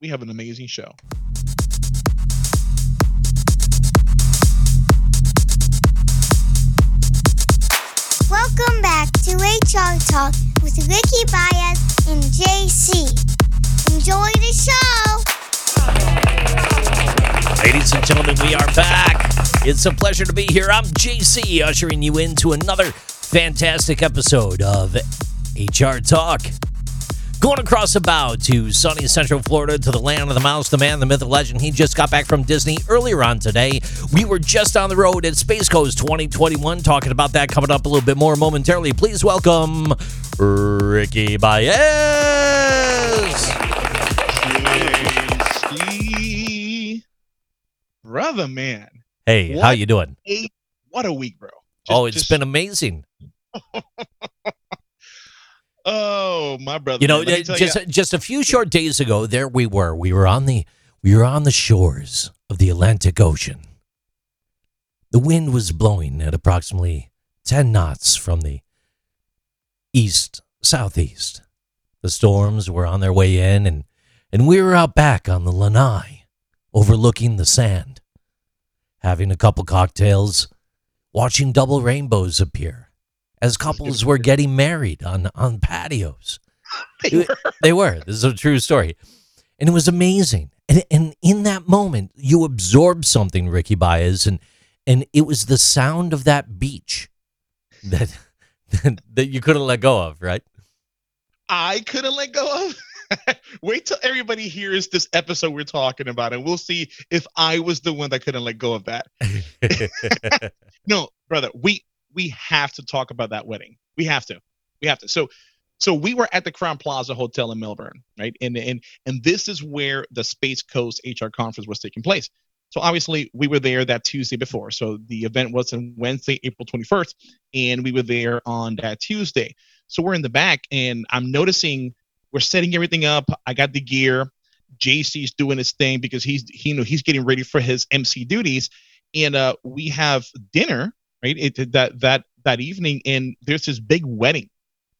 We have an amazing show. Welcome back to HR Talk with Ricky Baez and JC. Enjoy the show! Ladies and gentlemen, we are back. It's a pleasure to be here. I'm JC, ushering you into another fantastic episode of HR Talk. Going across the bow to sunny Central Florida, to the land of the mouse, the man, the myth, the legend. He just got back from Disney earlier on today. We were just on the road at Space Coast 2021, talking about that, coming up a little bit more momentarily. Please welcome Ricky Baez. Brother, man. Hey, how you doing? What a week, bro. It's been amazing. Oh, my brother! You know, just a few short days ago, there we were. We were on the shores of the Atlantic Ocean. The wind was blowing at approximately 10 knots from the southeast. The storms were on their way in, and we were out back on the lanai, overlooking the sand, having a couple cocktails, watching double rainbows appear. As couples were getting married on patios. They were. This is a true story. And it was amazing. And in that moment, you absorb something, Ricky Baez, and it was the sound of that beach that you couldn't let go of, right? I couldn't let go of? Wait till everybody hears this episode we're talking about, and we'll see if I was the one that couldn't let go of that. No, brother, we have to talk about that wedding. We have to. So we were at the Crowne Plaza Hotel in Melbourne, right? And this is where the Space Coast HR conference was taking place. So obviously we were there that Tuesday before. So the event was on Wednesday, April 21st, and we were there on that Tuesday. So we're in the back, and I'm noticing we're setting everything up. I got the gear. JC's doing his thing because he's getting ready for his MC duties, and we have dinner. Right, that evening, and there's this big wedding,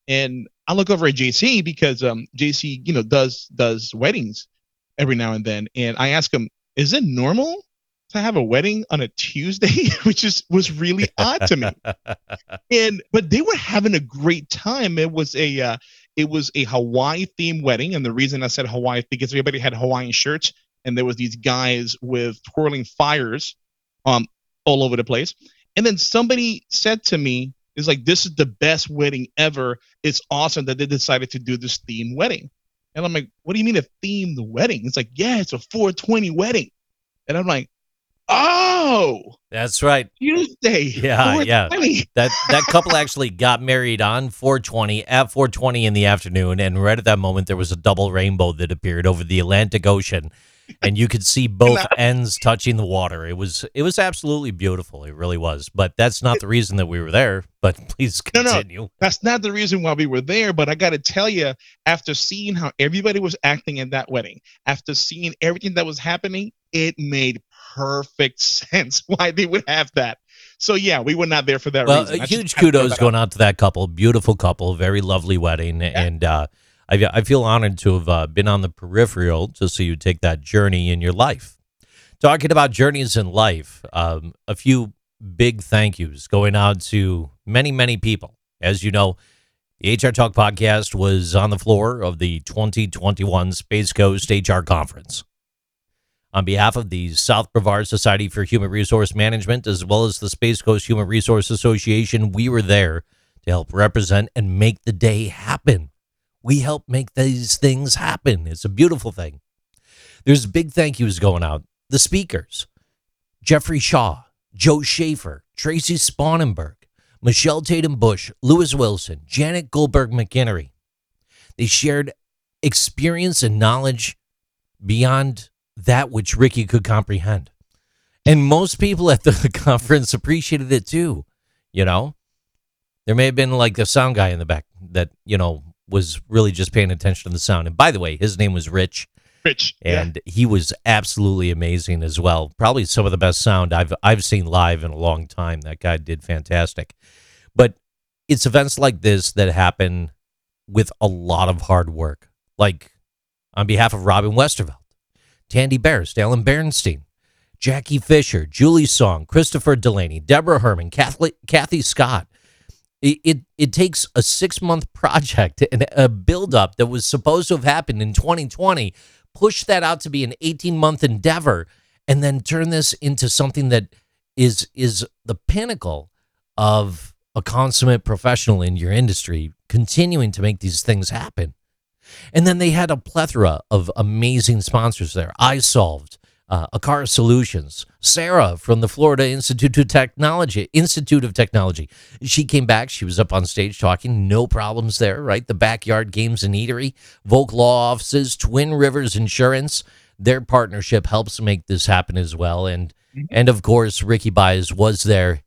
and I look over at JC because JC, does weddings every now and then, and I ask him, "Is it normal to have a wedding on a Tuesday?" Which was really odd to me. But they were having a great time. It was a Hawaii themed wedding, and the reason I said Hawaii because everybody had Hawaiian shirts, and there was these guys with twirling fires, all over the place. And then somebody said to me, it's like, this is the best wedding ever. It's awesome that they decided to do this themed wedding. And I'm like, what do you mean a themed wedding? It's like, yeah, it's a 420 wedding. And I'm like, oh. That's right. Tuesday. Yeah, yeah. That couple actually got married on 420 at 420 in the afternoon. And right at that moment, there was a double rainbow that appeared over the Atlantic Ocean. And you could see both ends touching the water. It was absolutely beautiful. It really was. But that's not the reason that we were there. But please continue. No, that's not the reason why we were there. But I got to tell you, after seeing how everybody was acting at that wedding, after seeing everything that was happening, it made perfect sense why they would have that. So, yeah, we were not there for that reason. Huge kudos going out to that couple. Beautiful couple. Very lovely wedding. Yeah. And I feel honored to have been on the peripheral to see you take that journey in your life. Talking about journeys in life, a few big thank yous going out to many, many people. As you know, the HR Talk podcast was on the floor of the 2021 Space Coast HR Conference. On behalf of the South Brevard Society for Human Resource Management, as well as the Space Coast Human Resource Association, we were there to help represent and make the day happen. We help make these things happen. It's a beautiful thing. There's big thank yous going out. The speakers, Jeffrey Shaw, Joe Schaefer, Tracy Sponenberg, Michelle Tatum-Bush, Lewis Wilson, Janet Goldberg-McHenry. They shared experience and knowledge beyond that which Ricky could comprehend. And most people at the conference appreciated it too, There may have been like the sound guy in the back that, was really just paying attention to the sound. And by the way, his name was Rich. And yeah. He was absolutely amazing as well. Probably some of the best sound I've seen live in a long time. That guy did fantastic. But it's events like this that happen with a lot of hard work. Like on behalf of Robin Westervelt, Tandy Barrist, Alan Bernstein, Jackie Fisher, Julie Song, Christopher Delaney, Deborah Herman, Kathy Scott. It takes a 6-month project and a buildup that was supposed to have happened in 2020, push that out to be an 18-month endeavor, and then turn this into something that is the pinnacle of a consummate professional in your industry, continuing to make these things happen. And then they had a plethora of amazing sponsors there. iSolved, Akara Solutions, Sarah from the Florida Institute of Technology. She came back. She was up on stage talking. No problems there, right? The Backyard Games and Eatery, Volk Law Offices, Twin Rivers Insurance. Their partnership helps make this happen as well. And of course, Ricky Baez was there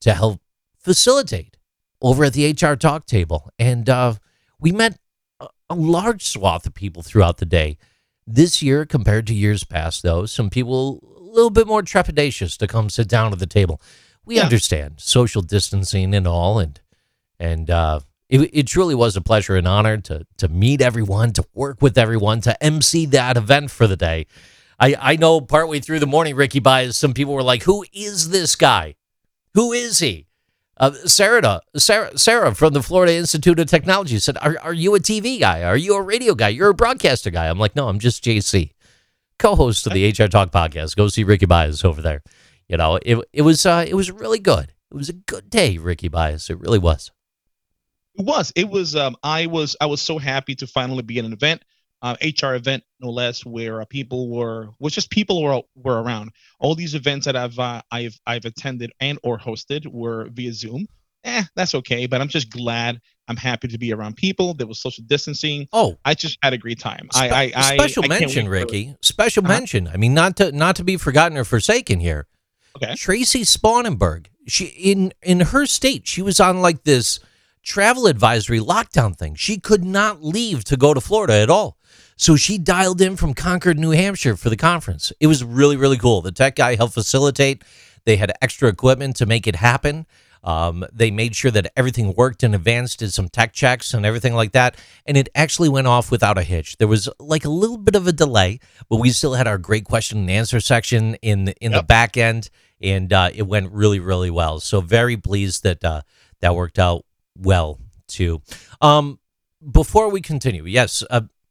to help facilitate over at the HR Talk Table. And we met a large swath of people throughout the day. This year, compared to years past, though, some people a little bit more trepidatious to come sit down at the table. We understand social distancing and all, and it truly was a pleasure and honor to meet everyone, to work with everyone, to MC that event for the day. I know partway through the morning, Ricky Baez, some people were like, who is this guy? Who is he? Sarah from the Florida Institute of Technology said, are you a TV guy? Are you a radio guy? You're a broadcaster guy. I'm like, no, I'm just JC, co-host of the HR Talk podcast. Go see Ricky Baez over there. You know, it was really good. It was a good day, Ricky Baez. It really was. I was so happy to finally be at an event, HR event, no less, where people were around. All these events that I've attended and or hosted were via Zoom. That's okay, but I'm just glad. I'm happy to be around people. There was social distancing. Oh, I just had a great time. Special mention, Ricky. I mean, not to be forgotten or forsaken here. Okay. Tracy Sponenberg, she in her state, she was on like this travel advisory lockdown thing. She could not leave to go to Florida at all. So she dialed in from Concord, New Hampshire for the conference. It was really, really cool. The tech guy helped facilitate. They had extra equipment to make it happen. They made sure that everything worked in advance, did some tech checks and everything like that. And it actually went off without a hitch. There was like a little bit of a delay, but we still had our great question and answer section in the back end. And it went really, really well. So very pleased that that worked out well, too. Before we continue, yes,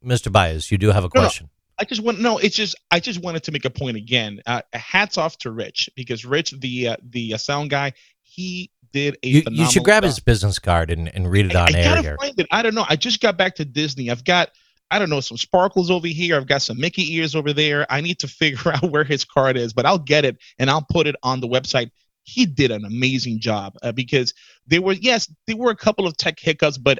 Mr. Baez, you do have a question. I just wanted to make a point again. Hats off to Rich, because Rich, the sound guy, he did a phenomenal You should grab job. His business card and read it on air here. Find it. I don't know. I just got back to Disney. I've got, I don't know, some sparkles over here. I've got some Mickey ears over there. I need to figure out where his card is, but I'll get it and I'll put it on the website. He did an amazing job because there were a couple of tech hiccups, but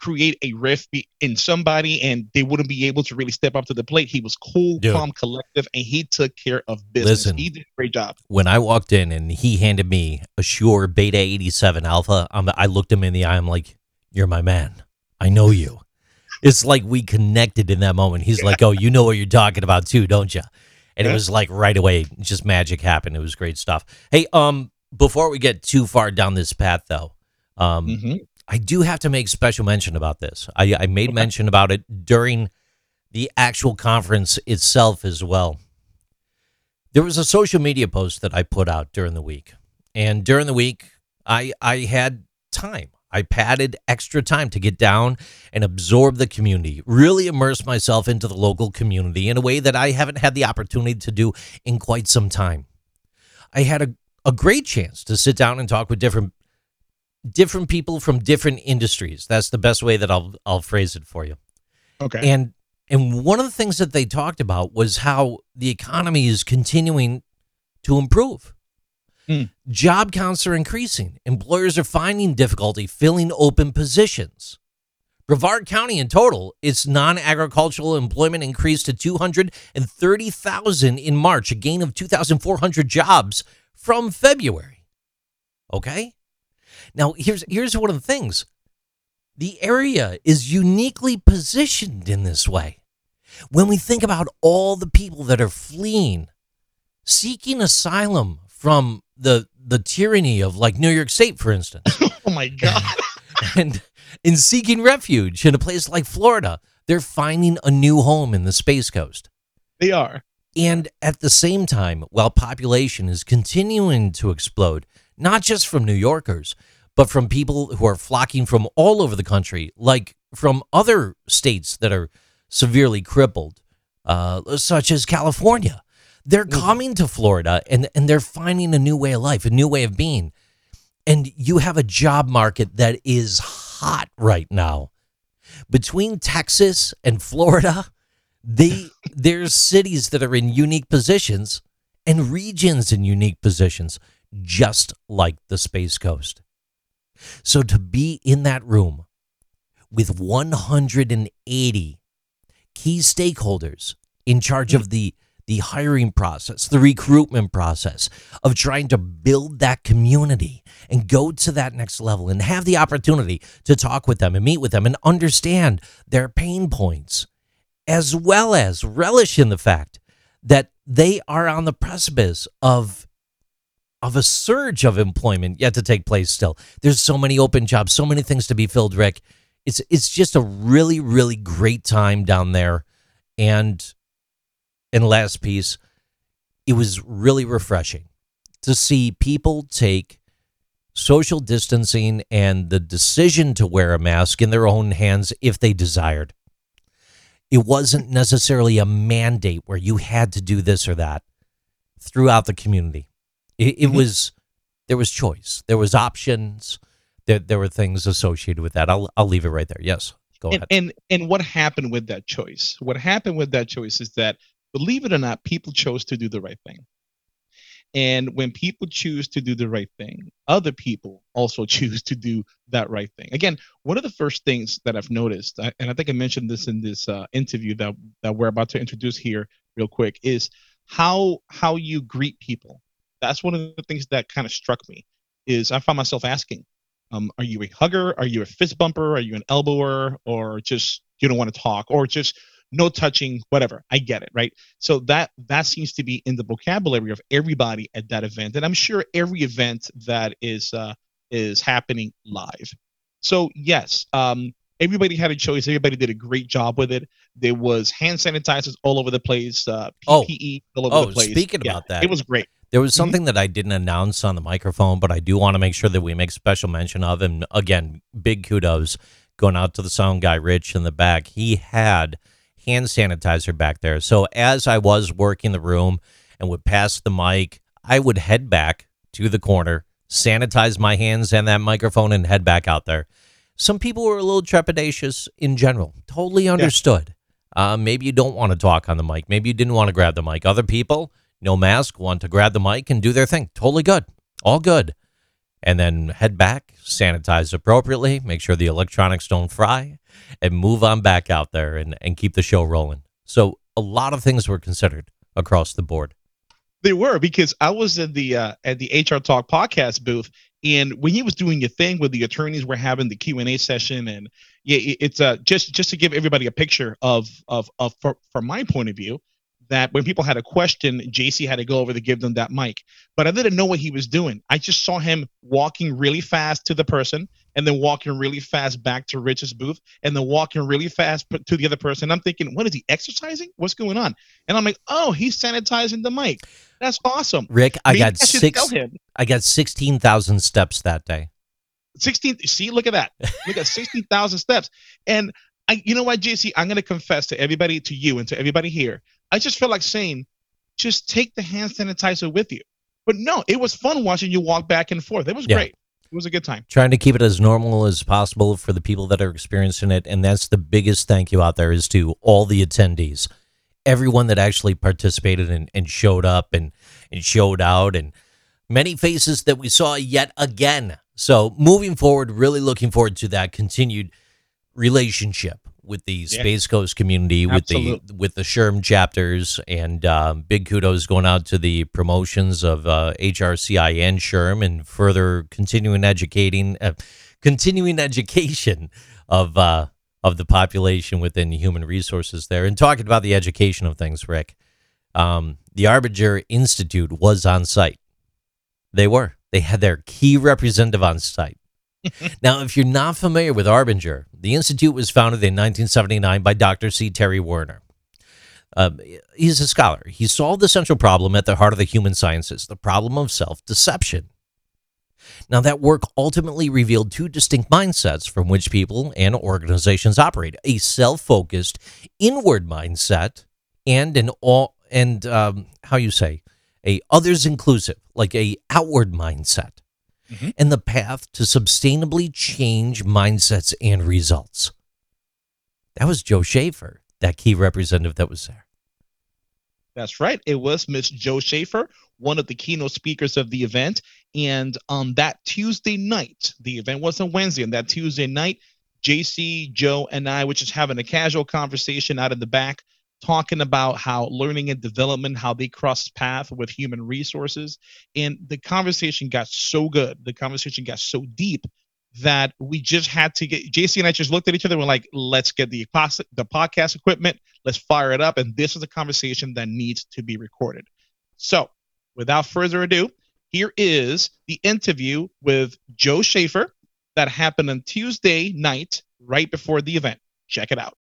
create a rift in somebody and they wouldn't be able to really step up to the plate. He was cool, calm, collective, and he took care of business. Listen, he did a great job. When I walked in and he handed me a Shure Beta 87 Alpha, I looked him in the eye. I'm like, you're my man. I know you. It's like we connected in that moment. He's like, oh, you know what you're talking about too, don't you? And it was like right away, just magic happened. It was great stuff. Hey, before we get too far down this path though, I do have to make special mention about this. I made mention about it during the actual conference itself as well. There was a social media post that I put out during the week. And during the week, I had time. I padded extra time to get down and absorb the community, really immerse myself into the local community in a way that I haven't had the opportunity to do in quite some time. I had a great chance to sit down and talk with different people from different industries. That's the best way that I'll phrase it for you. Okay. And one of the things that they talked about was how the economy is continuing to improve. Job counts are increasing. Employers are finding difficulty filling open positions. Brevard County in total, its non-agricultural employment increased to 230,000 in March, a gain of 2,400 jobs from February. Okay? Now, here's one of the things. The area is uniquely positioned in this way. When we think about all the people that are fleeing, seeking asylum from the tyranny of like New York State, for instance. Oh, my God. and in seeking refuge in a place like Florida, They're finding a new home in the Space Coast. They are. And at the same time, while population is continuing to explode, not just from New Yorkers, but from people who are flocking from all over the country, like from other states that are severely crippled, such as California. They're coming to Florida and they're finding a new way of life, a new way of being. And you have a job market that is hot right now. Between Texas and Florida, there's cities that are in unique positions and regions in unique positions, just like the Space Coast. So to be in that room with 180 key stakeholders in charge of the hiring process, the recruitment process, of trying to build that community and go to that next level and have the opportunity to talk with them and meet with them and understand their pain points, as well as relish in the fact that they are on the precipice of a surge of employment yet to take place still. There's so many open jobs, so many things to be filled, Rick. It's just a really, really great time down there. And last piece, it was really refreshing to see people take social distancing and the decision to wear a mask in their own hands if they desired. It wasn't necessarily a mandate where you had to do this or that throughout the community. It was, there was choice, there was options, there were things associated with that. I'll leave it right there. Yes, go ahead. And what happened with that choice? What happened with that choice is that, believe it or not, people chose to do the right thing. And when people choose to do the right thing, other people also choose to do that right thing. Again, one of the first things that I've noticed, and I think I mentioned this in this interview that we're about to introduce here real quick, is how you greet people. That's one of the things that kind of struck me, is I found myself asking, are you a hugger? Are you a fist bumper? Are you an elbower? Or just you don't want to talk? Or just no touching, whatever. I get it, right? So that seems to be in the vocabulary of everybody at that event, and I'm sure every event that is happening live. So yes, everybody had a choice. Everybody did a great job with it. There was hand sanitizers all over the place, PPE all over the place. Speaking about that, it was great. There was something that I didn't announce on the microphone, but I do want to make sure that we make special mention of. And again, big kudos going out to the sound guy, Rich, in the back. He had hand sanitizer back there. So as I was working the room and would pass the mic, I would head back to the corner, sanitize my hands and that microphone, and head back out there. Some people were a little trepidatious in general. Totally understood. Yeah. Maybe you don't want to talk on the mic. Maybe you didn't want to grab the mic. Other people, no mask, want to grab the mic and do their thing. Totally good. All good. And then head back, sanitize appropriately, make sure the electronics don't fry, and move on back out there and keep the show rolling. So a lot of things were considered across the board. They were, because I was at the HR Talk podcast booth, and when he was doing your thing with the attorneys, we're having the Q&A session, and it's just to give everybody a picture of from my point of view, that when people had a question, JC had to go over to give them that mic. But I didn't know what he was doing. I just saw him walking really fast to the person, and then walking really fast back to Rich's booth, and then walking really fast to the other person. I'm thinking, what is he, exercising? What's going on? And I'm like, oh, he's sanitizing the mic. That's awesome. Rick, I got 16,000 steps that day. 16. See, look at that. Look at 16,000 steps. And you know what, JC, I'm going to confess to everybody, to you and to everybody here, I just feel like saying, just take the hand sanitizer with you. But no, it was fun watching you walk back and forth. It was great. It was a good time. Trying to keep it as normal as possible for the people that are experiencing it. And that's the biggest thank you out there is to all the attendees, everyone that actually participated and showed up and showed out, and many faces that we saw yet again. So moving forward, really looking forward to that continued relationship with the Space Coast community, with the SHRM chapters, and big kudos going out to the promotions of HRCI and SHRM, and further continuing education of the population within human resources there. And talking about the education of things, Rick, the Arbinger Institute was on site. They had their key representative on site. Now, if you're not familiar with Arbinger, the Institute was founded in 1979 by Dr. C. Terry Werner. He's a scholar. He solved the central problem at the heart of the human sciences, the problem of self-deception. Now, that work ultimately revealed two distinct mindsets from which people and organizations operate, a self-focused inward mindset and a others inclusive, like a outward mindset, and the path to sustainably change mindsets and results. That was Joe Schaefer, that key representative that was there. That's right. It was Miss Joe Schaefer, one of the keynote speakers of the event. And on that Tuesday night, the event was on Wednesday, and that Tuesday night, JC, Joe, and I were just having a casual conversation out in the back, talking about how learning and development, how they cross paths with human resources. And the conversation got so good. The conversation got so deep that we just had to get, JC and I just looked at each other. We're like, let's get the podcast equipment. Let's fire it up. And this is a conversation that needs to be recorded. So without further ado, here is the interview with Joe Schaefer that happened on Tuesday night, right before the event. Check it out.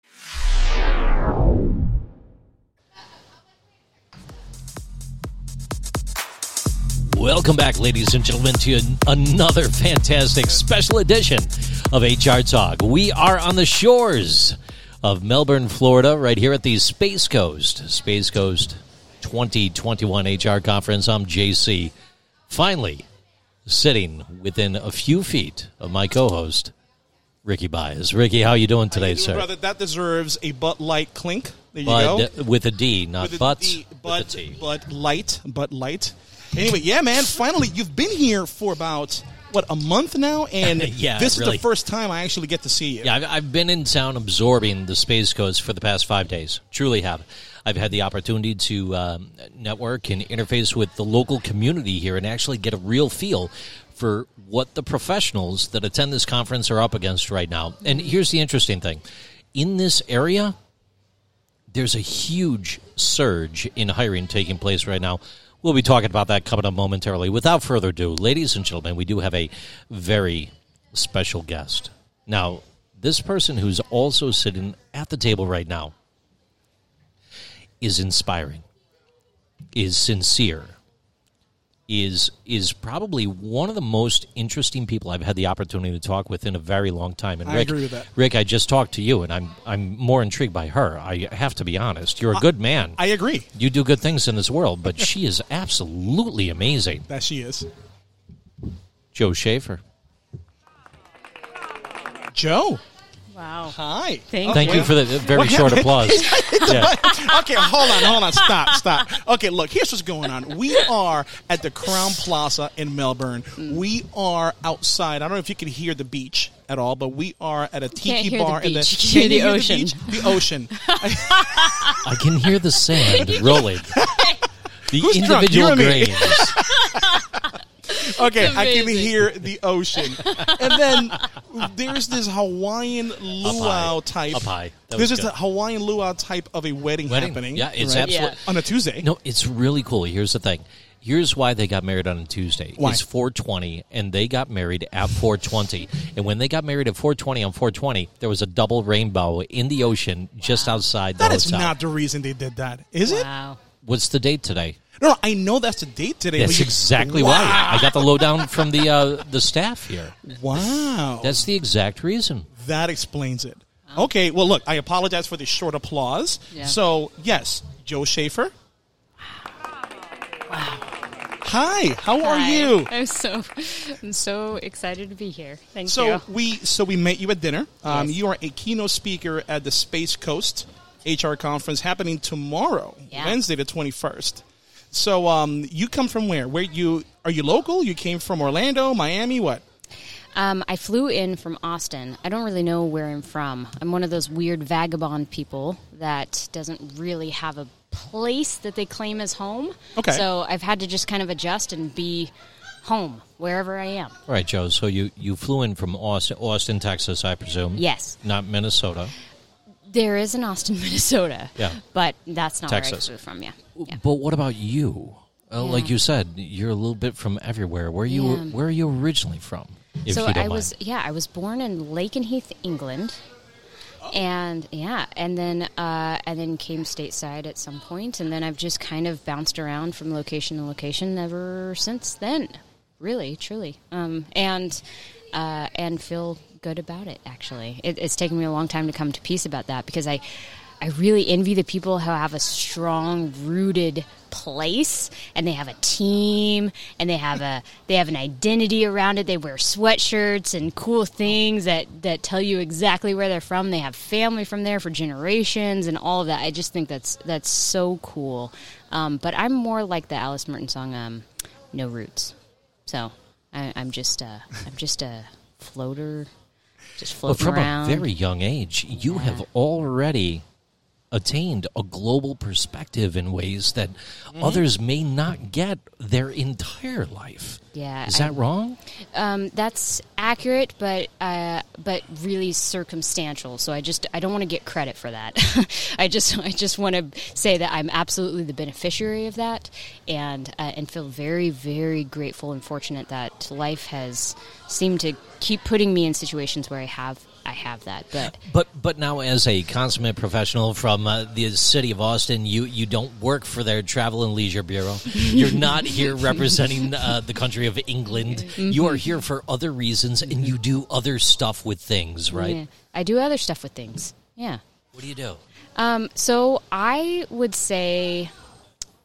Welcome back, ladies and gentlemen, to another fantastic special edition of HR Talk. We are on the shores of Melbourne, Florida, right here at the Space Coast 2021 HR Conference. I'm JC, finally sitting within a few feet of my co-host, Ricky Baez. Ricky, how are you doing today, sir? Brother, that deserves a Bud Light clink. There you go. With a D, not butts, but a T. Bud Light. Anyway, yeah, man, finally, you've been here for about, a month now? And yeah, this really is the first time I actually get to see you. Yeah, I've been in town absorbing the Space Coast for the past 5 days. Truly have. I've had the opportunity to network and interface with the local community here and actually get a real feel for what the professionals that attend this conference are up against right now. And here's the interesting thing. In this area, there's a huge surge in hiring taking place right now. We'll be talking about that coming up momentarily. Without further ado, ladies and gentlemen, we do have a very special guest. Now, this person who's also sitting at the table right now is inspiring, is sincere, is probably one of the most interesting people I've had the opportunity to talk with in a very long time. And I agree with that. Rick, I just talked to you, and I'm more intrigued by her. I have to be honest. You're a good man. I agree. You do good things in this world, but she is absolutely amazing. That she is. Joe Schaefer. Joe. Wow. Hi. Thank you for the very short applause. Yeah. Okay, hold on. Stop. Okay, look, here's what's going on. We are at the Crowne Plaza in Melbourne. We are outside. I don't know if you can hear the beach at all, but we are at a tiki bar in the ocean. The ocean. I can hear the sand rolling. The Who's individual grains. Okay, I can hear the ocean. And then there's this Hawaiian luau type. There's just a Hawaiian luau type of a wedding happening. Yeah, it's absolutely. Yeah. On a Tuesday. No, it's really cool. Here's the thing. Here's why they got married on a Tuesday. Why? It's 420, and they got married at 420. And when they got married at 420 on 420, there was a double rainbow in the ocean just outside the hotel. That is not the reason they did that, is it? Wow. What's the date today? No, I know that's the date today. That's exactly why. I got the lowdown from the staff here. Wow. That's the exact reason. That explains it. Wow. Okay, well, look, I apologize for the short applause. Yeah. So, yes, Joe Schaefer. Wow. Hi, how are you? I'm so excited to be here. Thank you. So we met you at dinner. Yes. You are a keynote speaker at the Space Coast HR Conference happening tomorrow, Wednesday the 21st. So you come from where? Are you local? You came from Orlando, Miami, what? I flew in from Austin. I don't really know where I'm from. I'm one of those weird vagabond people that doesn't really have a place that they claim as home. Okay. So I've had to just kind of adjust and be home wherever I am. All right, Joe. So you flew in from Austin, Texas, I presume. Yes. Not Minnesota. There is an Austin, Minnesota, but that's not Texas. Where I flew from, yeah. But what about you? Like you said, you're a little bit from everywhere. Where are you originally from? I was born in Lakenheath, England. And then came stateside at some point, and then I've just kind of bounced around from location to location ever since then. Really, truly, and feel good about it. Actually, it's taken me a long time to come to peace about that, because I really envy the people who have a strong rooted place, and they have a team, and they have an identity around it. They wear sweatshirts and cool things that tell you exactly where they're from. They have family from there for generations and all of that. I just think that's so cool. But I'm more like the Alice Merton song, "No Roots." So I'm just a floater, just floating around. From a very young age, you have already attained a global perspective in ways that others may not get their entire life. Yeah, is that wrong? That's accurate, but really circumstantial. So I don't want to get credit for that. I just want to say that I'm absolutely the beneficiary of that, and feel very, very grateful and fortunate that life has seemed to keep putting me in situations where I have that, but now as a consummate professional from the city of Austin, you don't work for their Travel and Leisure Bureau. You're not here representing the country of England. Mm-hmm. You are here for other reasons, and you do other stuff with things, right? Yeah. I do other stuff with things. Yeah. What do you do? So I would say,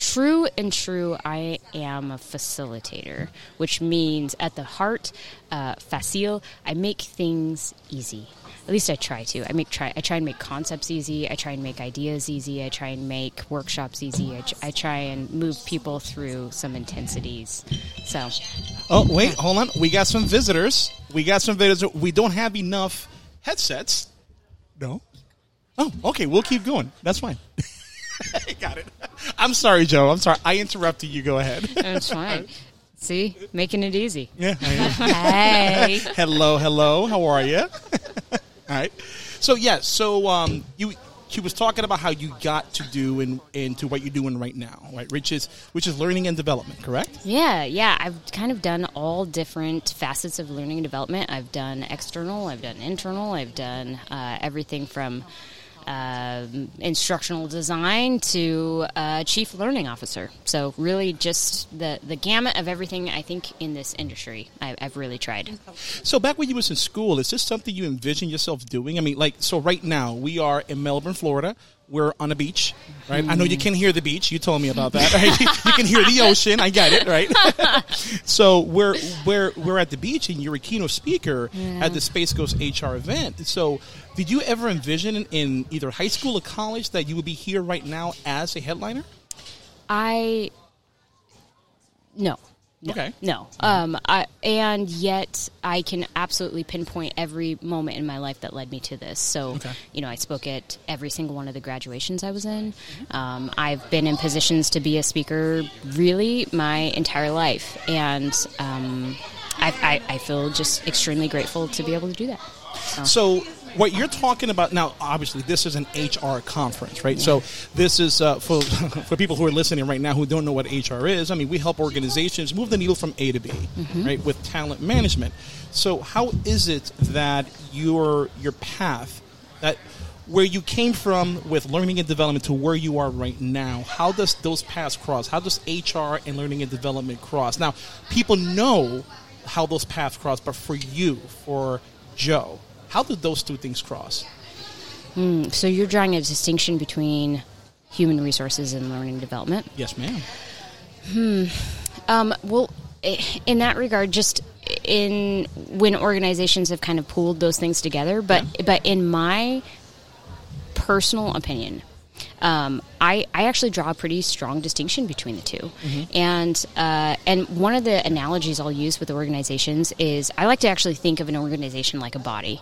true, I am a facilitator, which means at the heart, facile, I make things easy. At least I try to. I try and make concepts easy. I try and make ideas easy. I try and make workshops easy. I try and move people through some intensities. So. Oh, wait, hold on. We got some visitors. We don't have enough headsets. No? Oh, okay. We'll keep going. That's fine. Got it. I'm sorry, Joe. I'm sorry. I interrupted you. Go ahead. That's fine. See? Making it easy. Yeah. Hey. Hello. How are you? All right. So, yeah. So, she was talking about how you got to do and to what you're doing right now, right? Which is learning and development, correct? Yeah. I've kind of done all different facets of learning and development. I've done external. I've done internal. I've done everything from instructional design to chief learning officer. So really just the gamut of everything, I think, in this industry. I've really tried. So back when you was in school, is this something you envision yourself doing? I mean, so right now we are in Melbourne, Florida. We're on a beach, right? I know you can hear the beach. You told me about that, right? You can hear the ocean. I get it, right? So we're at the beach, and you're a keynote speaker at the Space Coast HR event. So did you ever envision in either high school or college that you would be here right now as a headliner? No. And yet I can absolutely pinpoint every moment in my life that led me to this. So, I spoke at every single one of the graduations I was in. I've been in positions to be a speaker really my entire life. And I feel just extremely grateful to be able to do that. So what you're talking about now, obviously, this is an HR conference, right? Yeah. So this is for people who are listening right now who don't know what HR is. I mean, we help organizations move the needle from A to B, right, with talent management. So how is it that your path, that where you came from with learning and development to where you are right now, how does those paths cross? How does HR and learning and development cross? Now, people know how those paths cross, but for you, for Joe, how do those two things cross? So you're drawing a distinction between human resources and learning development? Yes, ma'am. Well, in that regard, just when organizations have kind of pooled those things together, but in my personal opinion, I actually draw a pretty strong distinction between the two. And one of the analogies I'll use with organizations is I like to actually think of an organization like a body.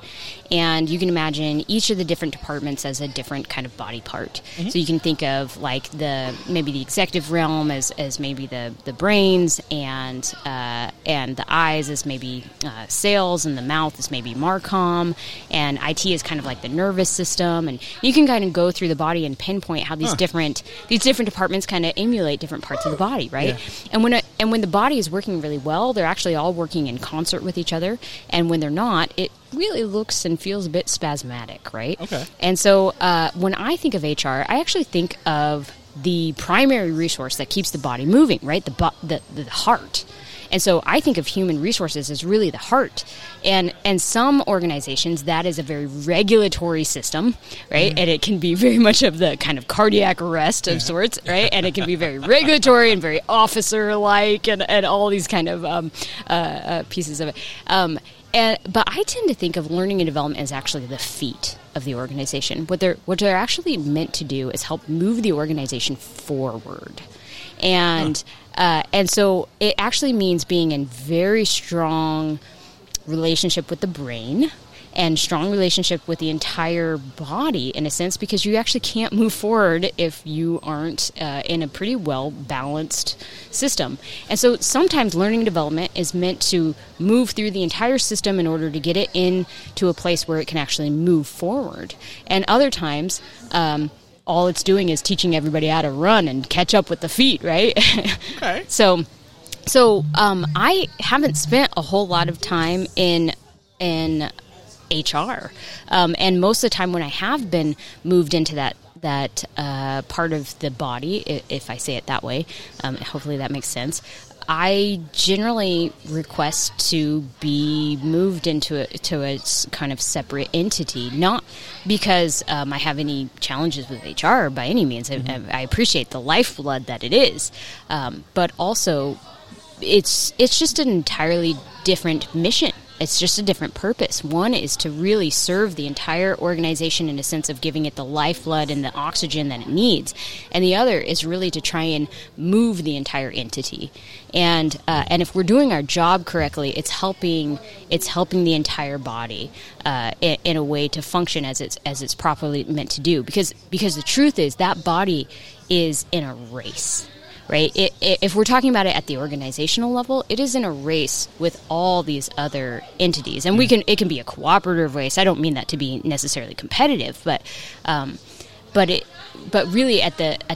And you can imagine each of the different departments as a different kind of body part. So you can think of like maybe the executive realm as maybe the brains, and the eyes as maybe sales, and the mouth is maybe Marcom, and IT is kind of like the nervous system. And you can kind of go through the body and pinpoint point how these different departments kind of emulate different parts of the body, right? Yeah. And when the body is working really well, they're actually all working in concert with each other. And when they're not, it really looks and feels a bit spasmodic, right? Okay. And so when I think of HR, I actually think of the primary resource that keeps the body moving, right? The heart. And so I think of human resources as really the heart. And some organizations, that is a very regulatory system, right? Mm-hmm. And it can be very much of the kind of cardiac arrest of sorts, right? And it can be very regulatory and very officer-like and all these kind of pieces of it. But I tend to think of learning and development as actually the feet of the organization. What they're actually meant to do is help move the organization forward. And so it actually means being in very strong relationship with the brain and strong relationship with the entire body, in a sense, because you actually can't move forward if you aren't in a pretty well-balanced system. And so sometimes learning and development is meant to move through the entire system in order to get it into a place where it can actually move forward. And other times... all it's doing is teaching everybody how to run and catch up with the feet, right? Okay. So I haven't spent a whole lot of time in HR, and most of the time when I have been moved into that part of the body, if I say it that way, hopefully that makes sense. I generally request to be moved into a kind of separate entity, not because I have any challenges with HR by any means. Mm-hmm. I appreciate the lifeblood that it is, but also it's just an entirely different mission. It's just a different purpose. One is to really serve the entire organization in a sense of giving it the lifeblood and the oxygen that it needs. And the other is really to try and move the entire entity. And if we're doing our job correctly, it's helping the entire body in a way to function as it's properly meant to do. Because the truth is that body is in a race. Right? If we're talking about it at the organizational level, it is in a race with all these other entities, and it can be a cooperative race. I don't mean that to be necessarily competitive, but really at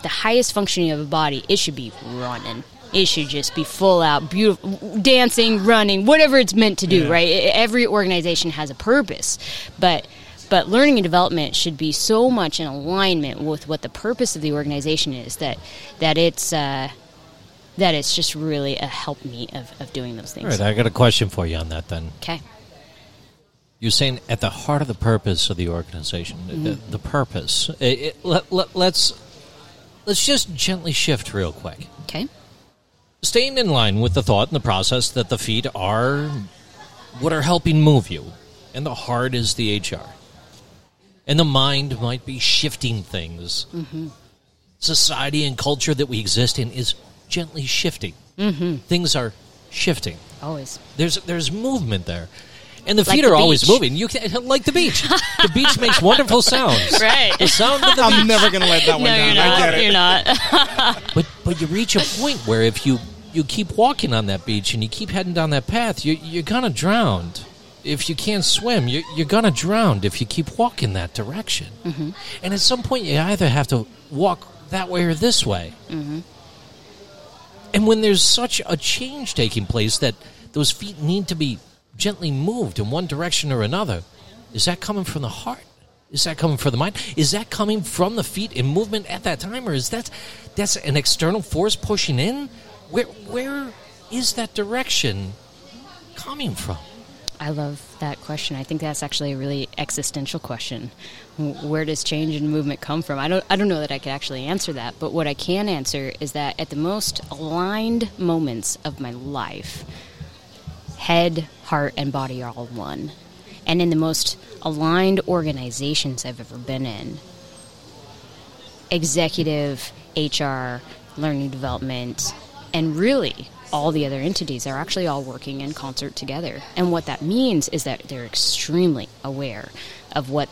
the highest functioning of a body, it should be running. It should just be full out, beautiful, dancing, running, whatever it's meant to do. Yeah. Right? Every organization has a purpose, but learning and development should be so much in alignment with what the purpose of the organization is that it's just really a help me of doing those things. All right, I got a question for you on that then. Okay. You're saying at the heart of the purpose of the organization, mm-hmm. the purpose. Let's just gently shift real quick. Okay. Staying in line with the thought and the process that the feet are what are helping move you, and the heart is the HR. And the mind might be shifting things. Mm-hmm. Society and culture that we exist in is gently shifting. Mm-hmm. Things are shifting. Always. There's movement there. And the feet are always moving. You can, like the beach. The beach makes wonderful sounds. Right. The sound of the beach. I'm never going to let that one down. I get it. You're not. But you reach a point where if you keep walking on that beach and you keep heading down that path, you're kind of drowned. If you can't swim, you're going to drown if you keep walking that direction. Mm-hmm. And at some point, you either have to walk that way or this way. Mm-hmm. And when there's such a change taking place that those feet need to be gently moved in one direction or another, is that coming from the heart? Is that coming from the mind? Is that coming from the feet in movement at that time? Or is that's an external force pushing in? Where is that direction coming from? I love that question. I think that's actually a really existential question. Where does change and movement come from? I don't know that I could actually answer that, but what I can answer is that at the most aligned moments of my life, head, heart, and body are all one. And in the most aligned organizations I've ever been in, executive, HR, learning development, and really all the other entities are actually all working in concert together. And what that means is that they're extremely aware of what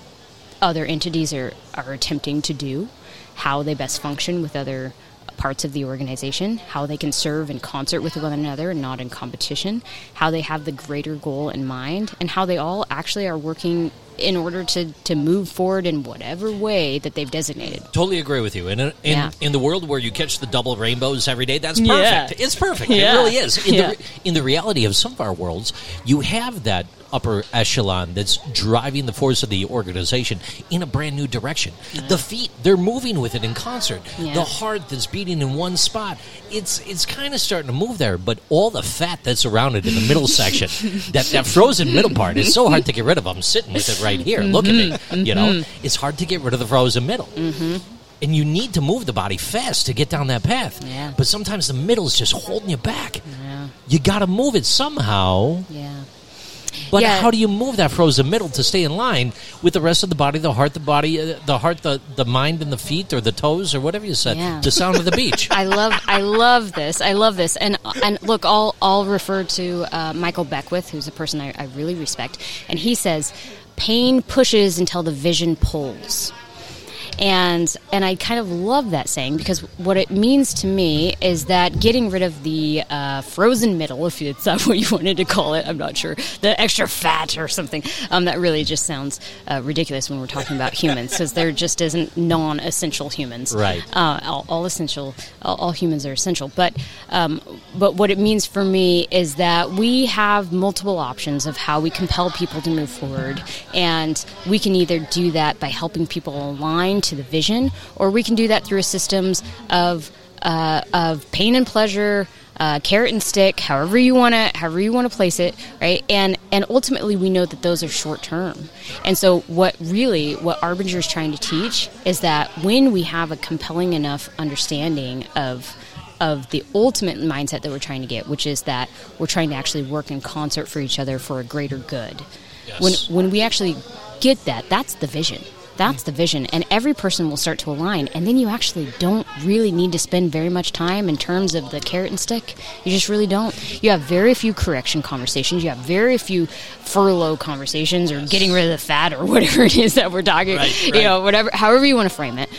other entities are attempting to do, how they best function with other parts of the organization, how they can serve in concert with one another and not in competition, how they have the greater goal in mind, and how they all actually are working in order to move forward in whatever way that they've designated. Totally agree with you. In the world where you catch the double rainbows every day, that's perfect. Yeah. It's perfect. Yeah. It really is. In the reality of some of our worlds, you have that upper echelon that's driving the force of the organization in a brand new direction. Yeah. The feet, they're moving with it in concert. Yeah. The heart that's beating in one spot, it's kind of starting to move there, but all the fat that's around it in the middle section, that frozen middle part, it's so hard to get rid of. I'm sitting with it right here. Mm-hmm. Look at it. Mm-hmm. You know, it's hard to get rid of the frozen middle. Mm-hmm. And you need to move the body fast to get down that path. Yeah. But sometimes the middle is just holding you back. Yeah. You got to move it somehow. Yeah. But how do you move that frozen middle to stay in line with the rest of the body, the mind, and the feet, or the toes, or whatever you said, to sound of the beach? I love this. And look, I'll refer to Michael Beckwith, who's a person I really respect, and he says, "Pain pushes until the vision pulls." And I kind of love that saying, because what it means to me is that getting rid of the frozen middle, if it's not what you wanted to call it, I'm not sure, the extra fat or something, that really just sounds ridiculous when we're talking about humans, because there just isn't non-essential humans. Right. All humans are essential. But what it means for me is that we have multiple options of how we compel people to move forward, and we can either do that by helping people align to the vision, or we can do that through systems of pain and pleasure, carrot and stick, however you want to place it, right? And ultimately, we know that those are short term. And so, what Arbinger is trying to teach is that when we have a compelling enough understanding of the ultimate mindset that we're trying to get, which is that we're trying to actually work in concert for each other for a greater good. Yes. When we actually get that, that's the vision. That's the vision, and every person will start to align, and then you actually don't really need to spend very much time in terms of the carrot and stick. You just really don't. You have very few correction conversations. You have very few furlough conversations, or getting rid of the fat, or whatever it is that we're talking. Right. You know, whatever, however you want to frame it,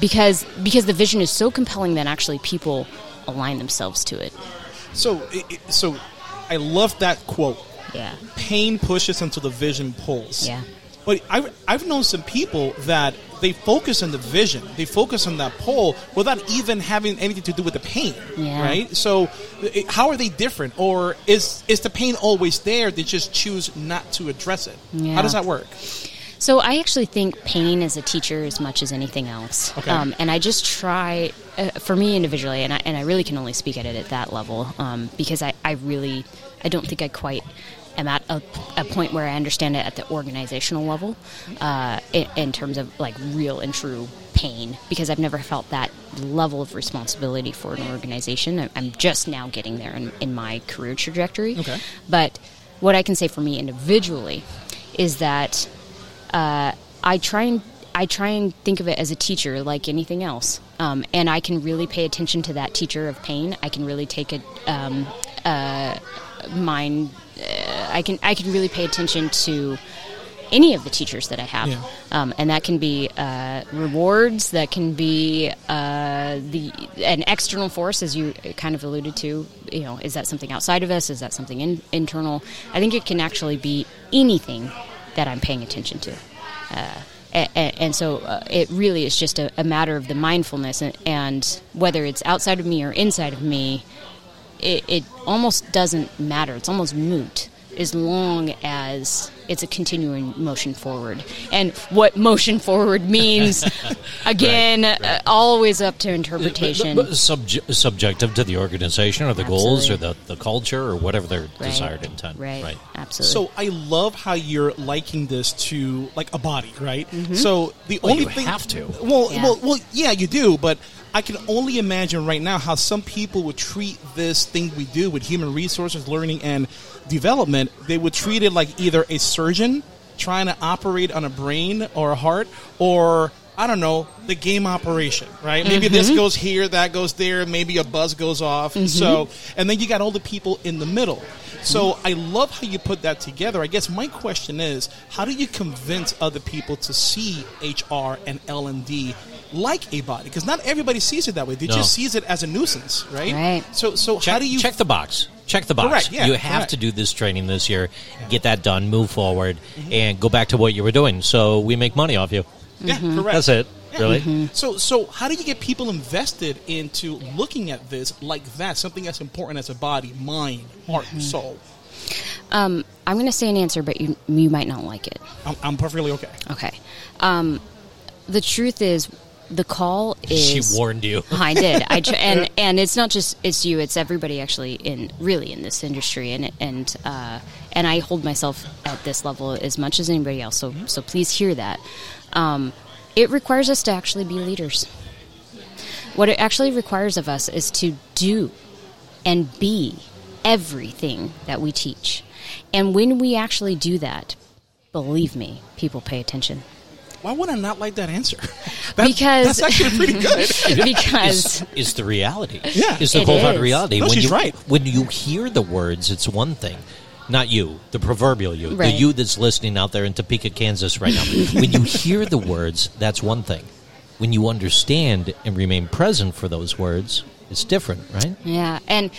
because the vision is so compelling that actually people align themselves to it. So I love that quote. Yeah. Pain pushes until the vision pulls. Yeah. But I've known some people that they focus on the vision, they focus on that pull without even having anything to do with the pain, right? So how are they different? Or is the pain always there? They just choose not to address it. Yeah. How does that work? So I actually think pain is a teacher as much as anything else. Okay. And I just try, for me individually, and I really can only speak at it at that level, because I don't think I quite... I'm at a point where I understand it at the organizational level, in terms of like real and true pain, because I've never felt that level of responsibility for an organization. I'm just now getting there in my career trajectory. Okay. But what I can say for me individually is that I try and think of it as a teacher like anything else, and I can really pay attention to that teacher of pain. I can really take I can really pay attention to any of the teachers that I have, and that can be rewards, that can be an external force, as you kind of alluded to. You know, is that something outside of us? Is that something internal? I think it can actually be anything that I'm paying attention to, and so it really is just a matter of the mindfulness, and whether it's outside of me or inside of me. It almost doesn't matter. It's almost moot as long as it's a continuing motion forward. And what motion forward means, again, right. Always up to interpretation. Subjective to the organization or the goals or the culture or whatever their desired intent. Right, absolutely. So I love how you're liking this to like a body, right? Mm-hmm. So the only thing... you have to. Well, you do, but... I can only imagine right now how some people would treat this thing we do with human resources, learning, and development. They would treat it like either a surgeon trying to operate on a brain or a heart, or I don't know, the game operation, right? Maybe this goes here, that goes there, maybe a buzz goes off. So, and then you got all the people in the middle. So I love how you put that together. I guess my question is, how do you convince other people to see HR and L&D like a body? Because not everybody sees it that way. They just sees it as a nuisance, right? So how do you... Check the box. Check the box. Correct, yeah, you have to do this training this year, get that done, move forward, and go back to what you were doing. So we make money off you. Yeah, correct. That's it. Yeah. Really? So how do you get people invested into looking at this like that, something that's important as a body, mind, heart, soul? I'm going to say an answer, but you might not like it. I'm perfectly okay. Okay. The truth is, the call is... She warned you. I did. And it's not just it's you, it's everybody actually in this industry. And I hold myself at this level as much as anybody else, so please hear that. It requires us to actually be leaders. What it actually requires of us is to do and be everything that we teach. And when we actually do that, believe me, people pay attention. Why would I not like that answer? Because that's actually pretty good. Because it's the reality. Yeah, it's the cold hard reality. No, she's right. When you hear the words, it's one thing. Not you, the proverbial you, right. The you that's listening out there in Topeka, Kansas right now. When you hear the words, that's one thing. When you understand and remain present for those words, it's different, right? Yeah, and,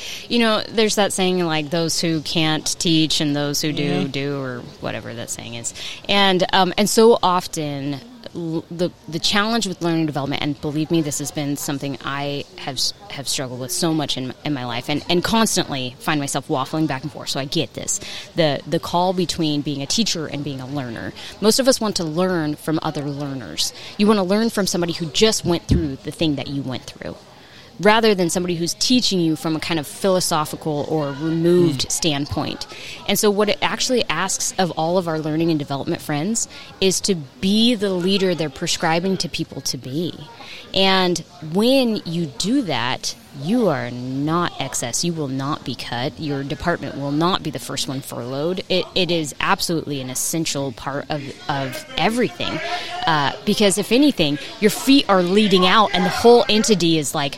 there's that saying, like, those who can't teach and those who do, or whatever that saying is. And so often, the challenge with learning development, and believe me, this has been something I have struggled with so much in my life, and constantly find myself waffling back and forth. So I get this, the call between being a teacher and being a learner. Most of us want to learn from other learners. You want to learn from somebody who just went through the thing that you went through, rather than somebody who's teaching you from a kind of philosophical or removed standpoint. And so what it actually asks of all of our learning and development friends is to be the leader they're prescribing to people to be. And when you do that, you are not excess. You will not be cut. Your department will not be the first one furloughed. It is absolutely an essential part of everything. Because if anything, your feet are leading out and the whole entity is like,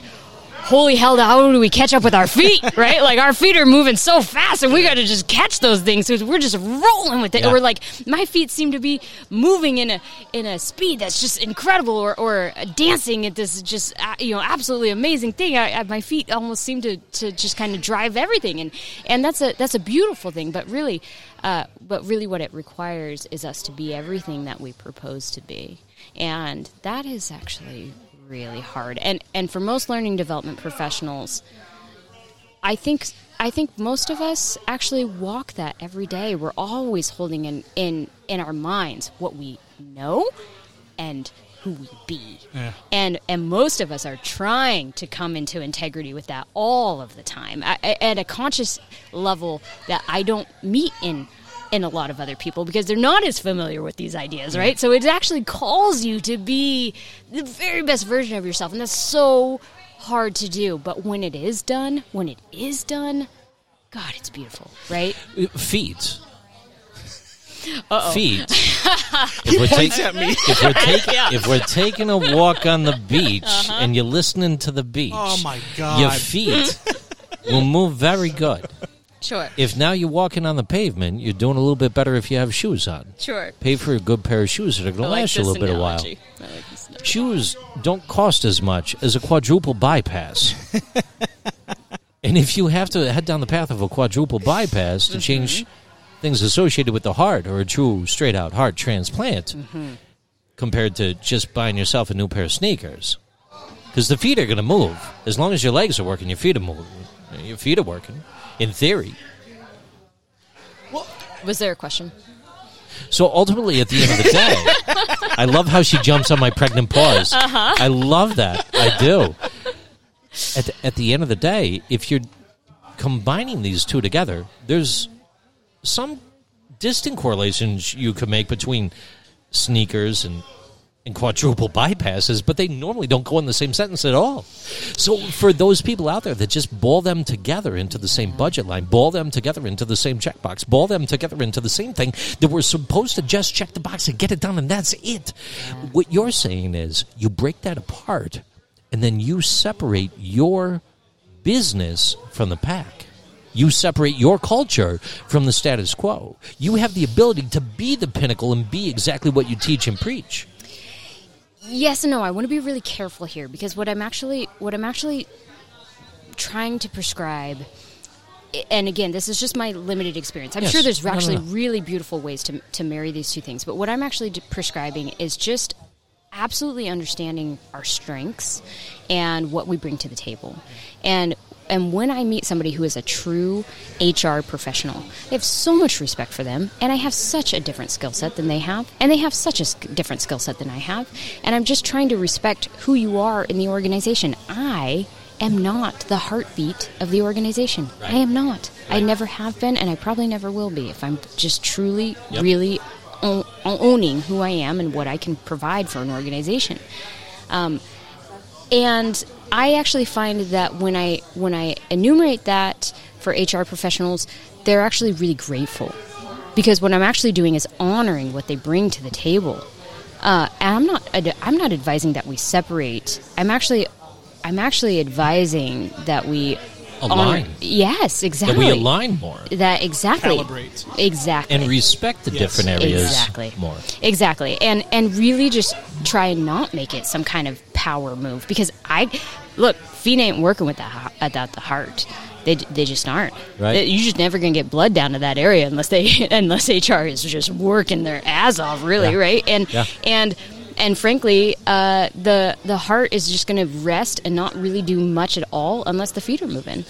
holy hell, how do we catch up with our feet, right? Like, our feet are moving so fast, and we got to just catch those things. So we're just rolling with it. Yeah. Or, like, my feet seem to be moving in a speed that's just incredible, or dancing at this just, absolutely amazing thing. My feet almost seem to just kind of drive everything. And that's a beautiful thing. But really what it requires is us to be everything that we propose to be. And that is actually really hard, and for most learning development professionals, I think most of us actually walk that every day. We're always holding in our minds what we know and who we be, and most of us are trying to come into integrity with that all of the time at a conscious level that I don't meet in a lot of other people, because they're not as familiar with these ideas, right? So it actually calls you to be the very best version of yourself, and that's so hard to do. But when it is done, God, it's beautiful, right? Feeds. Uh-oh. Feeds. If we're taking a walk on the beach and you're listening to the beach, oh my God, your feet will move very good. Sure. If now you're walking on the pavement, you're doing a little bit better if you have shoes on. Sure. Pay for a good pair of shoes that are going to last you a little bit of a while. I like this analogy. Shoes don't cost as much as a quadruple bypass. And if you have to head down the path of a quadruple bypass to change things associated with the heart, or a true straight-out heart transplant, compared to just buying yourself a new pair of sneakers, because the feet are going to move. As long as your legs are working, your feet are moving. Your feet are working. In theory. Well, was there a question? So ultimately, at the end of the day, I love how she jumps on my pregnant pause. Uh-huh. I love that. I do. At the end of the day, if you're combining these two together, there's some distant correlations you could make between sneakers and and quadruple bypasses, but they normally don't go in the same sentence at all. So for those people out there that just ball them together into the same budget line, ball them together into the same checkbox, ball them together into the same thing that we're supposed to just check the box and get it done, and that's it. What you're saying is you break that apart, and then you separate your business from the pack. You separate your culture from the status quo. You have the ability to be the pinnacle and be exactly what you teach and preach. Yes and no. I want to be really careful here, because what I'm actually trying to prescribe, and again, this is just my limited experience. I'm sure there's actually really beautiful ways to marry these two things. But what I'm actually prescribing is just absolutely understanding our strengths and what we bring to the table. And when I meet somebody who is a true HR professional, I have so much respect for them, and I have such a different skill set than they have, and they have such a different skill set than I have, and I'm just trying to respect who you are in the organization. I am not the heartbeat of the organization. Right. I am not. Right. I never have been, and I probably never will be if I'm just truly, really owning who I am and what I can provide for an organization. And I actually find that when I enumerate that for HR professionals, they're actually really grateful, because what I'm actually doing is honoring what they bring to the table. And I'm not advising that we separate. I'm actually advising that we align. Yes, exactly. That we align more. That exactly. Calibrate. Exactly. And respect the different areas more. Exactly. And really just try and not make it some kind of power move, because feet ain't working without the heart. They just aren't. Right. You're just never going to get blood down to that area unless HR is just working their ass off, really, right? And frankly, the heart is just going to rest and not really do much at all unless the feet are moving.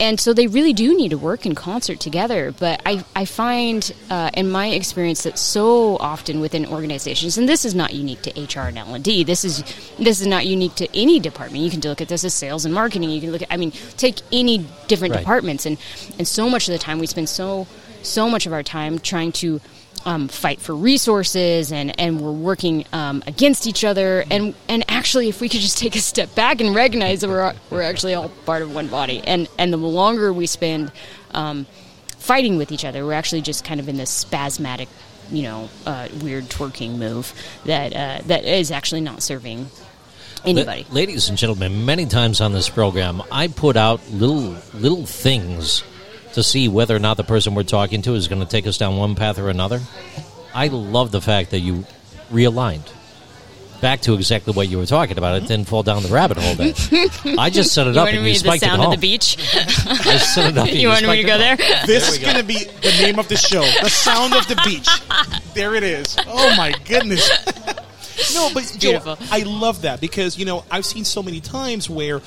And so they really do need to work in concert together. But I find, in my experience, that so often within organizations, and this is not unique to HR and L&D, this is not unique to any department. You can look at this as sales and marketing. You can look at, take any different departments. And so much of the time, we spend so much of our time trying to fight for resources, and we're working against each other, and actually, if we could just take a step back and recognize that we're actually all part of one body, and the longer we spend fighting with each other, we're actually just kind of in this spasmodic, weird twerking move that is actually not serving anybody. Ladies and gentlemen, many times on this program, I put out little things to see whether or not the person we're talking to is going to take us down one path or another. I love the fact that you realigned back to exactly what you were talking about. It didn't fall down the rabbit hole there. I just set it up and you spiked it home. You want to read the sound of the beach? I set it up and you want me to go there? This is going to be the name of the show, The Sound of the Beach. There it is. Oh, my goodness. No, but Joe, I love that, because, I've seen so many times where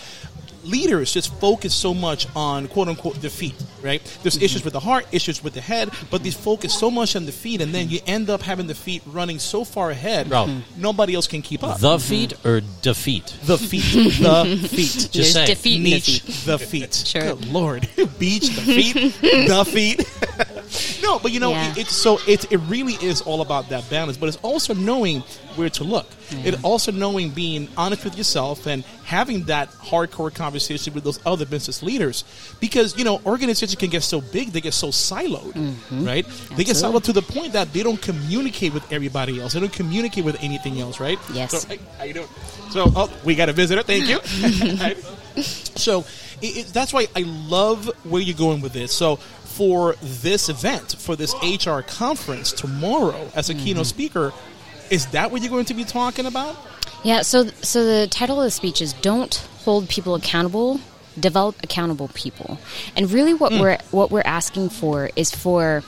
leaders just focus so much on quote-unquote the feet, right? There's issues with the heart, issues with the head, but they focus so much on the feet, and then you end up having the feet running so far ahead, nobody else can keep up. The feet or defeat? The feet. The feet. Just saying. Defeat niche, the feet. Sure. Good Lord. Beach, the feet, the feet. No, but it really is all about that balance, but it's also knowing where to look. Yeah. It also knowing being honest with yourself and having that hardcore conversation with those other business leaders, because organizations can get so big, they get so siloed, right? Absolutely. They get siloed to the point that they don't communicate with everybody else. They don't communicate with anything else, right? Yes. So, hey, how you doing? So, we got a visitor. Thank you. So that's why I love where you're going with this. So for this event, for this HR conference tomorrow, as a keynote speaker, is that what you're going to be talking about? Yeah, so the title of the speech is Don't Hold People Accountable, Develop Accountable People. And really what we're asking for is for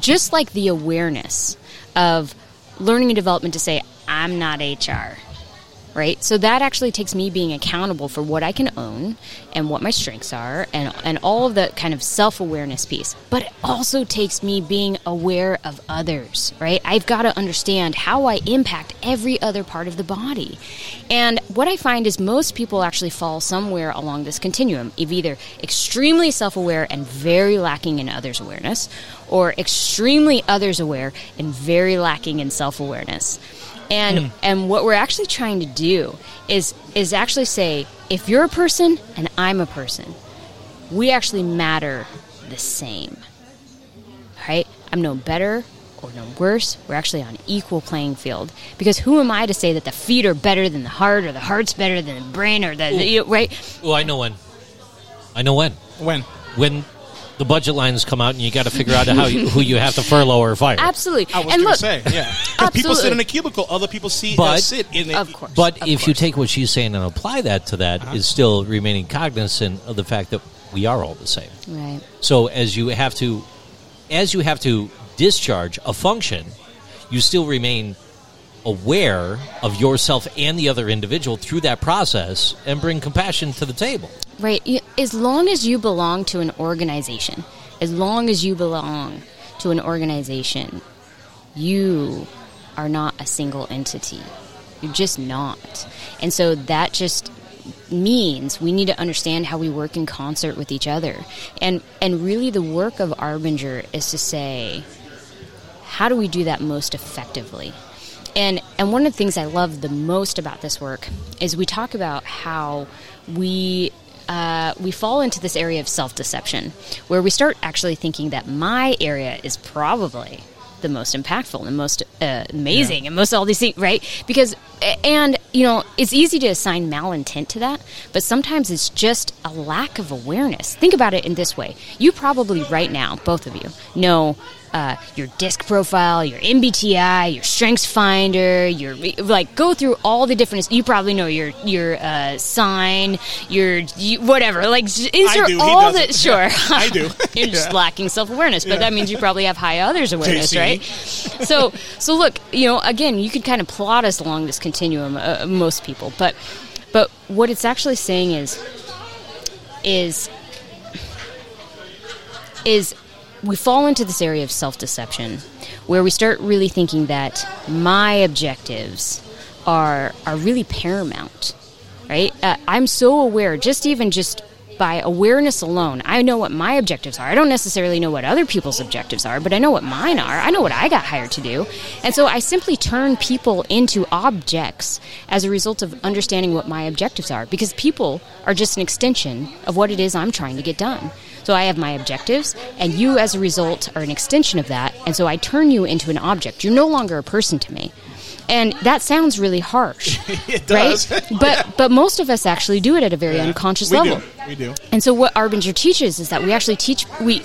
just like the awareness of learning and development to say, I'm not HR, right? So that actually takes me being accountable for what I can own and what my strengths are and all of the kind of self-awareness piece. But it also takes me being aware of others, right? I've got to understand how I impact every other part of the body. And what I find is most people actually fall somewhere along this continuum of either extremely self-aware and very lacking in others' awareness, or extremely others-aware and very lacking in self-awareness. And what we're actually trying to do is actually say, if you're a person and I'm a person, we actually matter the same. Right? I'm no better or no worse. We're actually on equal playing field. Because who am I to say that the feet are better than the heart, or the heart's better than the brain, or right? Well, I know when. When the budget lines come out and you got to figure out who you have to furlough or fire. Absolutely. I was going to say, yeah. People sit in a cubicle. Other people sit in a... Of course. But if you take what she's saying and apply that to that, it's still remaining cognizant of the fact that we are all the same. Right. So as you have to discharge a function, you still remain aware of yourself and the other individual through that process and bring compassion to the table. Right. As long as you belong to an organization, you are not a single entity. You're just not. And so that just means we need to understand how we work in concert with each other. And really the work of Arbinger is to say, how do we do that most effectively? And one of the things I love the most about this work is we talk about how we fall into this area of self-deception, where we start actually thinking that my area is probably the most impactful and most amazing and most all these things, right? Because, and, you know, it's easy to assign malintent to that, but sometimes it's just a lack of awareness. Think about it in this way. You probably right now, both of you, know your DISC profile, your MBTI, your Strengths Finder, your go through all the different. You probably know your sign, your whatever. I do. You're just lacking self-awareness, but that means you probably have high others awareness, JC. Right? So look, you know, again, you could kind of plot us along this continuum, most people, but what it's actually saying is we fall into this area of self-deception where we start really thinking that my objectives are really paramount, right? I'm so aware, just by awareness alone, I know what my objectives are. I don't necessarily know what other people's objectives are, but I know what mine are. I know what I got hired to do. And so I simply turn people into objects as a result of understanding what my objectives are, because people are just an extension of what it is I'm trying to get done. So I have my objectives, and you as a result are an extension of that, and so I turn you into an object. You're no longer a person to me. And that sounds really harsh. It does. Right? But most of us actually do it at a very unconscious level. We do. And so what Arbinger teaches is that we actually we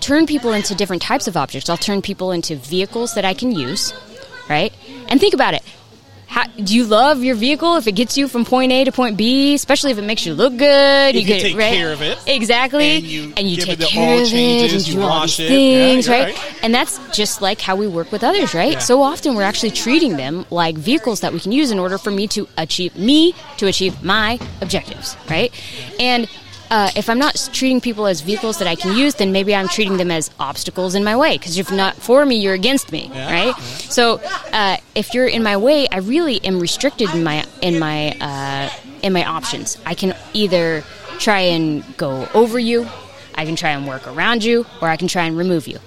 turn people into different types of objects. I'll turn people into vehicles that I can use, right? And think about it. Do you love your vehicle if it gets you from point A to point B, especially if it makes you look good? You take care of it. Exactly. And you take care of it, and you do all these things, right? And that's just like how we work with others, right? Yeah. So often we're actually treating them like vehicles that we can use in order for me to achieve my objectives, right? And if I'm not treating people as vehicles that I can use, then maybe I'm treating them as obstacles in my way. Because if not for me, you're against me, right? Yeah. So if you're in my way, I really am restricted in my options. I can either try and go over you, I can try and work around you, or I can try and remove you.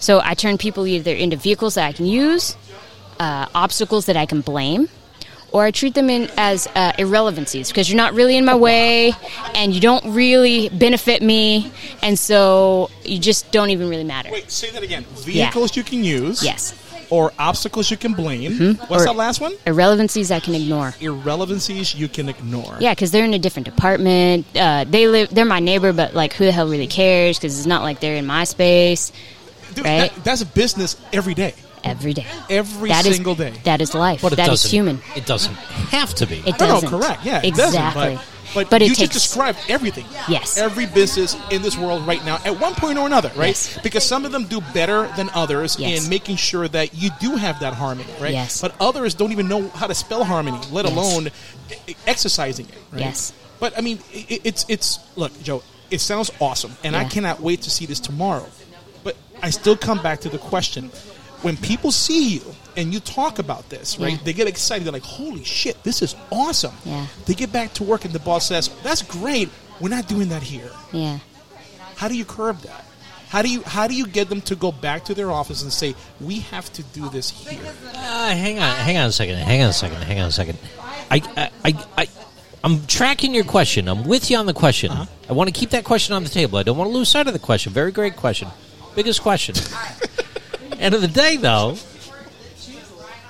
So I turn people either into vehicles that I can use, obstacles that I can blame, or I treat them as irrelevancies, because you're not really in my way and you don't really benefit me, and so you just don't even really matter. Wait, say that again. Vehicles you can use. Yes. Or obstacles you can blame. Mm-hmm. What's that last one? Irrelevancies I can ignore. Irrelevancies you can ignore. Yeah, because they're in a different department. They're my neighbor, but who the hell really cares, because it's not like they're in my space. Dude, right? That's a business every day. Every single day. That is life. That is human. It doesn't have to be. It doesn't. No, correct. Yeah, exactly. But you just described everything. Yes. Every business in this world right now, at one point or another, right? Yes. Because some of them do better than others in making sure that you do have that harmony, right? Yes. But others don't even know how to spell harmony, let alone exercising it. Right? Yes. But I mean, it's look, Joe. It sounds awesome, and I cannot wait to see this tomorrow. But I still come back to the question. When people see you and you talk about this, right, they get excited. They're like, holy shit, this is awesome. Yeah. They get back to work and the boss says, that's great. We're not doing that here. Yeah. How do you curb that? How do you get them to go back to their office and say, we have to do this here? Hang on a second. I'm tracking your question. I'm with you on the question. Uh-huh. I want to keep that question on the table. I don't want to lose sight of the question. Very great question. Biggest question. End of the day, though,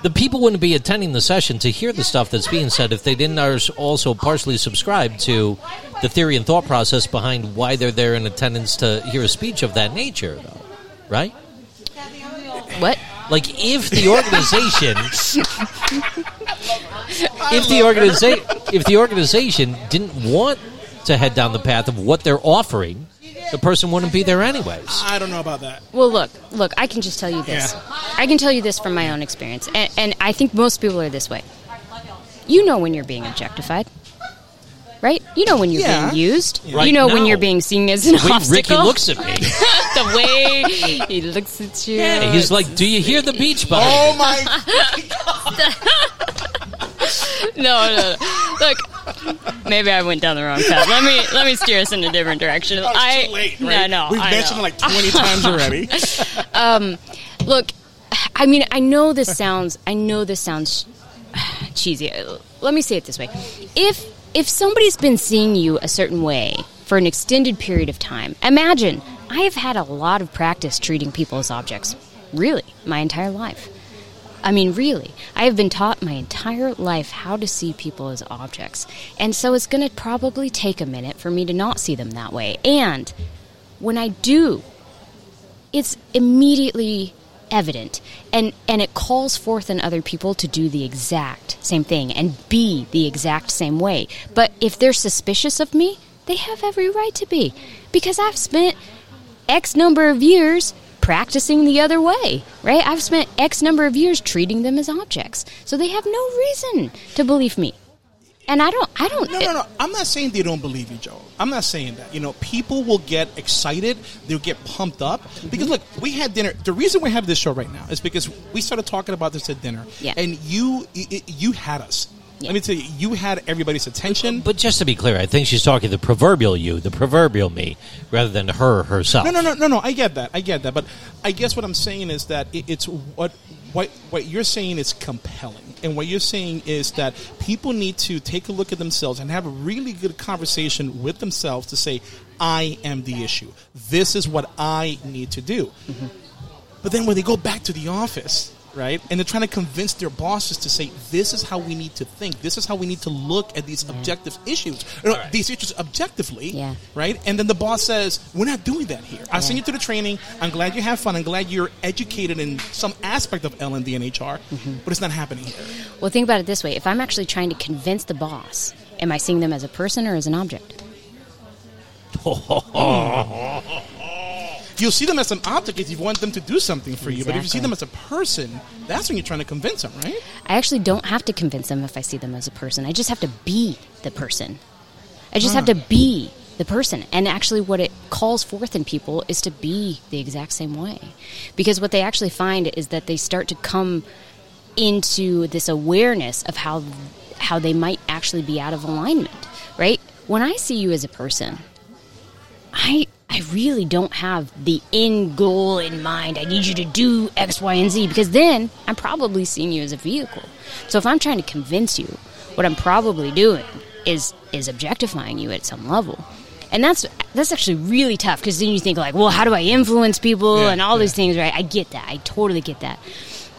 the people wouldn't be attending the session to hear the stuff that's being said if they didn't also partially subscribe to the theory and thought process behind why they're there in attendance to hear a speech of that nature, though, right? What? Like, if the organization... If the organization didn't want to head down the path of what they're offering, the person wouldn't be there anyways. I don't know about that. Well, look, I can just tell you this. Yeah. I can tell you this from my own experience, and I think most people are this way. You know when you're being objectified, right? You know when you're being used. Yeah. Right, you know when you're being seen as an obstacle. Ricky looks at me. The way he looks at you. Yeah, he's like, do you hear the beach ball? Oh, my God. No. Look, maybe I went down the wrong path. Let me steer us in a different direction. Oh, it's too late, right? No, we've mentioned it like 20 times already. Look, I mean, I know this sounds cheesy. Let me say it this way: if somebody's been seeing you a certain way for an extended period of time, imagine I have had a lot of practice treating people as objects. Really, my entire life. I mean, really, I have been taught my entire life how to see people as objects. And so it's going to probably take a minute for me to not see them that way. And when I do, it's immediately evident. And it calls forth in other people to do the exact same thing and be the exact same way. But if they're suspicious of me, they have every right to be. Because I've spent X number of years practicing the other way, right? I've spent X number of years treating them as objects, so they have no reason to believe me. And I don't. No. I'm not saying they don't believe you, Joe. I'm not saying that. You know, people will get excited. They'll get pumped up because look, we had dinner. The reason we have this show right now is because we started talking about this at dinner, and you had us. Yeah. Let me tell you, you had everybody's attention. But just to be clear, I think she's talking the proverbial you, the proverbial me, rather than her herself. No. I get that. But I guess what I'm saying is that it's what you're saying is compelling. And what you're saying is that people need to take a look at themselves and have a really good conversation with themselves to say, I am the issue. This is what I need to do. Mm-hmm. But then when they go back to the office... Right? And they're trying to convince their bosses to say, this is how we need to think. This is how we need to look at these objective issues. Right. These issues objectively, right? And then the boss says, we're not doing that here. I sent you to the training. I'm glad you have fun. I'm glad you're educated in some aspect of L&D and HR, but it's not happening here. Well, think about it this way. If I'm actually trying to convince the boss, am I seeing them as a person or as an object? You'll see them as an object if you want them to do something for you. Exactly. But if you see them as a person, that's when you're trying to convince them, right? I actually don't have to convince them if I see them as a person. I just have to be the person. I just have to be the person. And actually what it calls forth in people is to be the exact same way. Because what they actually find is that they start to come into this awareness of how they might actually be out of alignment, right? When I see you as a person, I really don't have the end goal in mind. I need you to do X, Y, and Z, because then I'm probably seeing you as a vehicle. So if I'm trying to convince you, what I'm probably doing is objectifying you at some level. And that's actually really tough, because then you think like, well, how do I influence people and all these things, right? I get that. I totally get that.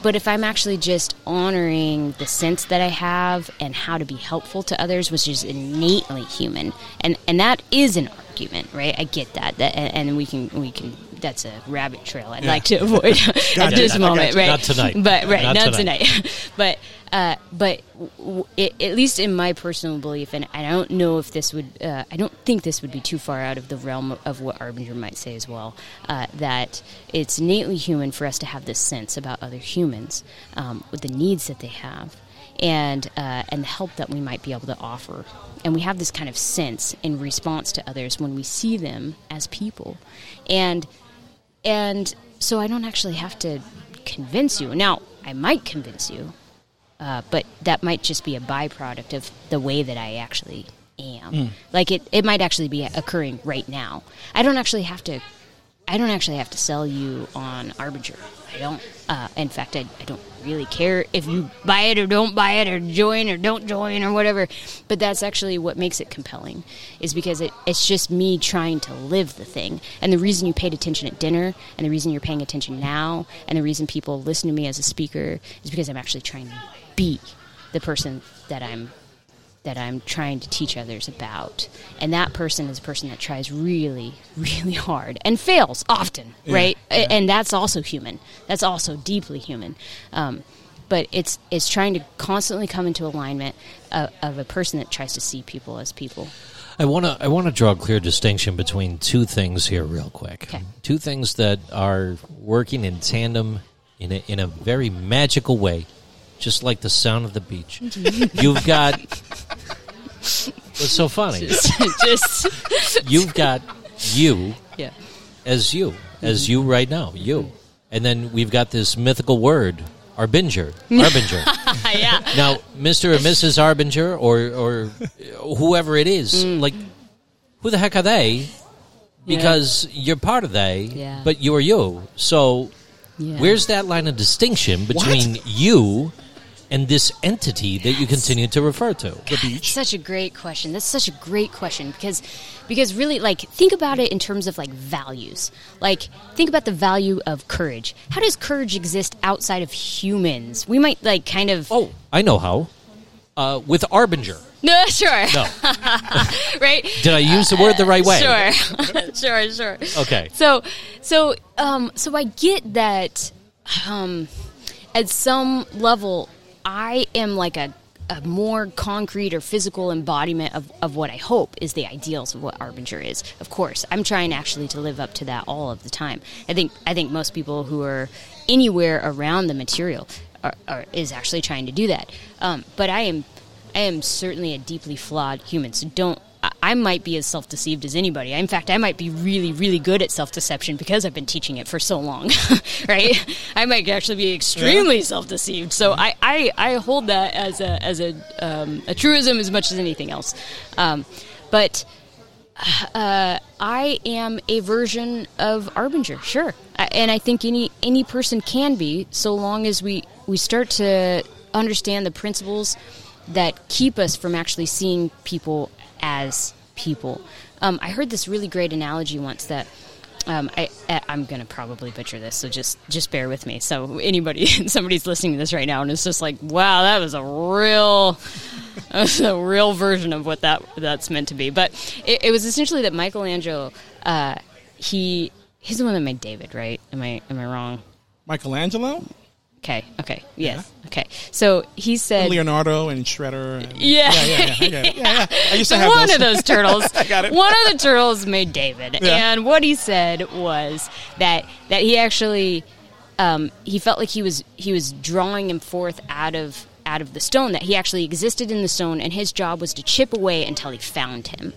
But if I'm actually just honoring the sense that I have and how to be helpful to others, which is innately human, and that is an argument, right? I get that and we can. That's a rabbit trail I'd like to avoid at this moment, right? Not tonight, but not tonight. but at least in my personal belief, and I don't know if this would, I don't think this would be too far out of the realm of what Arbinger might say as well. That it's innately human for us to have this sense about other humans, with the needs that they have, and the help that we might be able to offer. And we have this kind of sense in response to others when we see them as people, and so I don't actually have to convince you. Now, I might convince you, but that might just be a byproduct of the way that I actually am. Like, it might actually be occurring right now. I don't actually have to I don't actually have to sell you on Arbinger. I don't. In fact, I don't really care if you buy it or don't buy it or join or don't join or whatever. But that's actually what makes it compelling, is because it's just me trying to live the thing. And the reason you paid attention at dinner, and the reason you're paying attention now, and the reason people listen to me as a speaker is because I'm actually trying to be the person that I'm trying to teach others about. And that person is a person that tries really, really hard and fails often, right? Yeah. And that's also human. That's also deeply human. But it's trying to constantly come into alignment of a person that tries to see people as people. I want to draw a clear distinction between two things here real quick. Okay. Two things that are working in tandem in a very magical way. Just like the sound of the beach. You've got... What's so funny? You've got you, yeah, as you right now, you. And then we've got this mythical word, Arbinger. Arbinger. Yeah. Now, Mr. and Mrs. Arbinger, or whoever it is, like, who the heck are they? Because you're part of they, but you are you. So... yeah. Where's that line of distinction between you and this entity that you continue to refer to? God, the beach. That's such a great question. That's such a great question because really, like, think about it in terms of, like, values. Like, think about the value of courage. How does courage exist outside of humans? We might, like, kind of... Oh, I know how. With Arbinger. No, sure. No. Right? Did I use the word the right way? Sure. Sure. Okay. So I get that at some level I am like a more concrete or physical embodiment of what I hope is the ideals of what Arbinger is. Of course, I'm trying actually to live up to that all of the time. I think most people who are anywhere around the material is actually trying to do that. But I am certainly a deeply flawed human, so don't... I might be as self-deceived as anybody. In fact, I might be really, really good at self-deception because I've been teaching it for so long, right? I might actually be extremely self-deceived. So I hold that as a truism as much as anything else. But I am a version of Arbinger, sure. And I think any person can be, so long as we start to understand the principles that keep us from actually seeing people as people. I heard this really great analogy once that I'm going to probably butcher this, so just bear with me. So somebody's listening to this right now, and it's just like, wow, that was a real version of what that's meant to be. But it was essentially that Michelangelo, he's the one that made David, right? Am I wrong? Michelangelo? Okay. Yes. Yeah. Okay. So he said Leonardo and Shredder. And yeah. I get it. I used to have one of those turtles. I got it. One of the turtles made David, and what he said was that he actually he felt like he was drawing him forth out of the stone, that he actually existed in the stone, and his job was to chip away until he found him.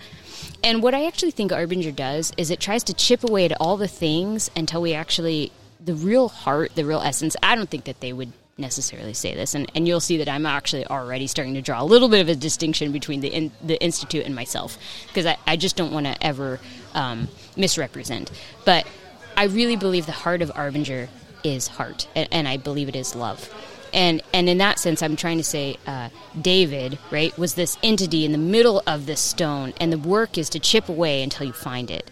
And what I actually think Arbinger does is it tries to chip away at all the things until we actually... the real heart, the real essence. I don't think that they would necessarily say this, and you'll see that I'm actually already starting to draw a little bit of a distinction between the Institute and myself, because I just don't want to ever misrepresent. But I really believe the heart of Arbinger is heart, and I believe it is love. And in that sense, I'm trying to say David, right, was this entity in the middle of this stone, and the work is to chip away until you find it.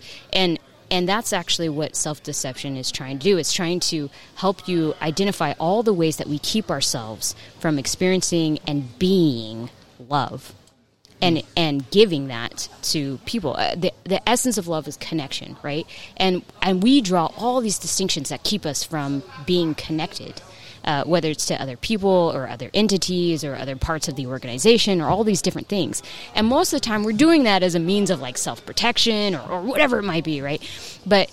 And that's actually what self-deception is trying to do. It's trying to help you identify all the ways that we keep ourselves from experiencing and being love and giving that to people. The essence of love is connection, right? And we draw all these distinctions that keep us from being connected, whether it's to other people or other entities or other parts of the organization or all these different things. And most of the time we're doing that as a means of, like, self-protection or whatever it might be, right? But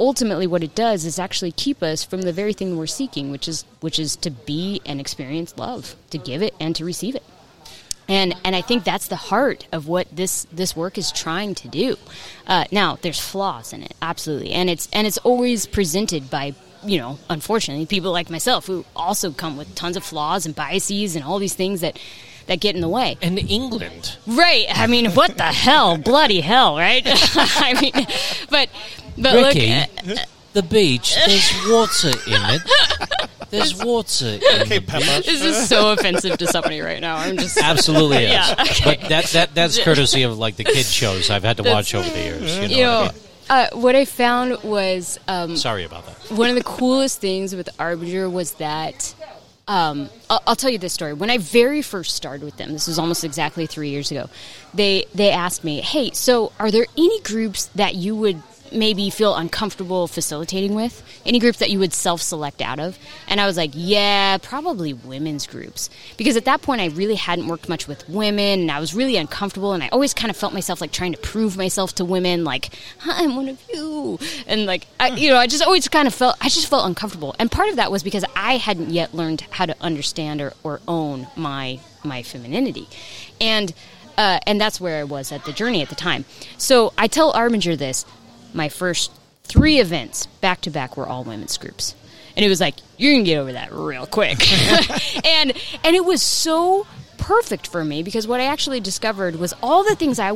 ultimately what it does is actually keep us from the very thing we're seeking, which is to be and experience love, to give it and to receive it. And I think that's the heart of what this work is trying to do. Now, there's flaws in it, absolutely. And it's always presented by, you know, unfortunately, people like myself who also come with tons of flaws and biases and all these things that get in the way. And England. Right. I mean, what the hell? Bloody hell, right? I mean, but But Ricky, look, the beach, there's water in it. There's water in the beach. This is so offensive to somebody right now. I'm just absolutely is. Yeah, okay. But that's courtesy of like the kid shows I've had to watch over the years. You know what I mean? What I found was... sorry about that. One of the coolest things with Arbinger was that... I'll tell you this story. When I very first started with them, this was almost exactly 3 years ago, they asked me, hey, so are there any groups that you would maybe feel uncomfortable facilitating with? Any groups that you would self-select out of? And I was like, yeah, probably women's groups. Because at that point, I really hadn't worked much with women, and I was really uncomfortable, and I always kind of felt myself like trying to prove myself to women, like, I'm one of you. And like, I just always kind of felt uncomfortable. And part of that was because I hadn't yet learned how to understand or own my femininity. And that's where I was at the journey at the time. So I tell Arbinger this. My first 3 events back-to-back were all women's groups. And it was like, you're going to get over that real quick. and it was so perfect for me because what I actually discovered was all the things I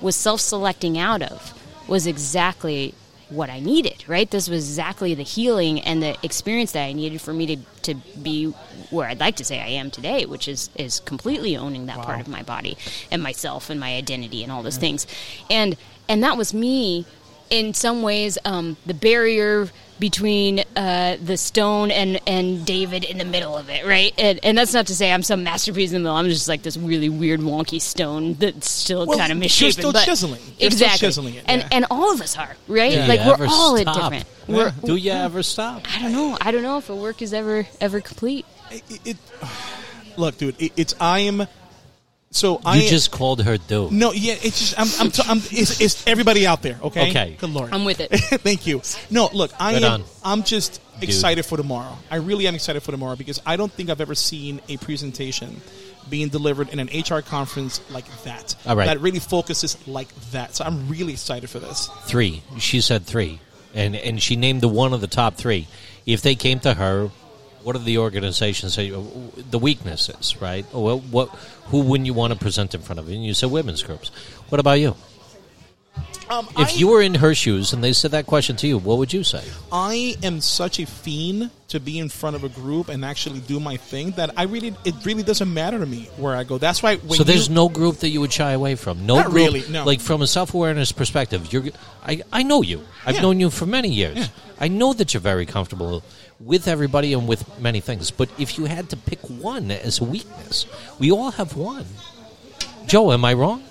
was self-selecting out of was exactly what I needed, right? This was exactly the healing and the experience that I needed for me to be where I'd like to say I am today, which is completely owning that part of my body and myself and my identity and all those things. And that was me. In some ways, the barrier between the stone and David in the middle of it, right? And that's not to say I'm some masterpiece in the middle. I'm just like this really weird, wonky stone that's still kind of misshapen. You're still chiseling. Exactly. Still chiseling it, yeah. And all of us are, right? Yeah. Like we're all at different. Yeah. Do you ever stop? I don't know. I don't know if a work is ever complete. Look, dude, I'm... So you just called her dude. No, yeah, it's just it's everybody out there, okay? Okay. Good Lord. I'm with it. Thank you. No, look, I'm just excited for tomorrow. I really am excited for tomorrow because I don't think I've ever seen a presentation being delivered in an HR conference like that. All right. That really focuses like that. So I'm really excited for this. 3. She said 3. And she named the one of the top 3. If they came to her, what are the organizations, the weaknesses, right? Well, who wouldn't you want to present in front of you? And you said women's groups. What about you? If you were in her shoes and they said that question to you, what would you say? I am such a fiend to be in front of a group and actually do my thing that it really doesn't matter to me where I go. That's why. So there's no group that you would shy away from. No, not group, really. No. Like from a self-awareness perspective, I know you. I've known you for many years. Yeah. I know that you're very comfortable with everybody and with many things. But if you had to pick one as a weakness, we all have one. Joe, am I wrong?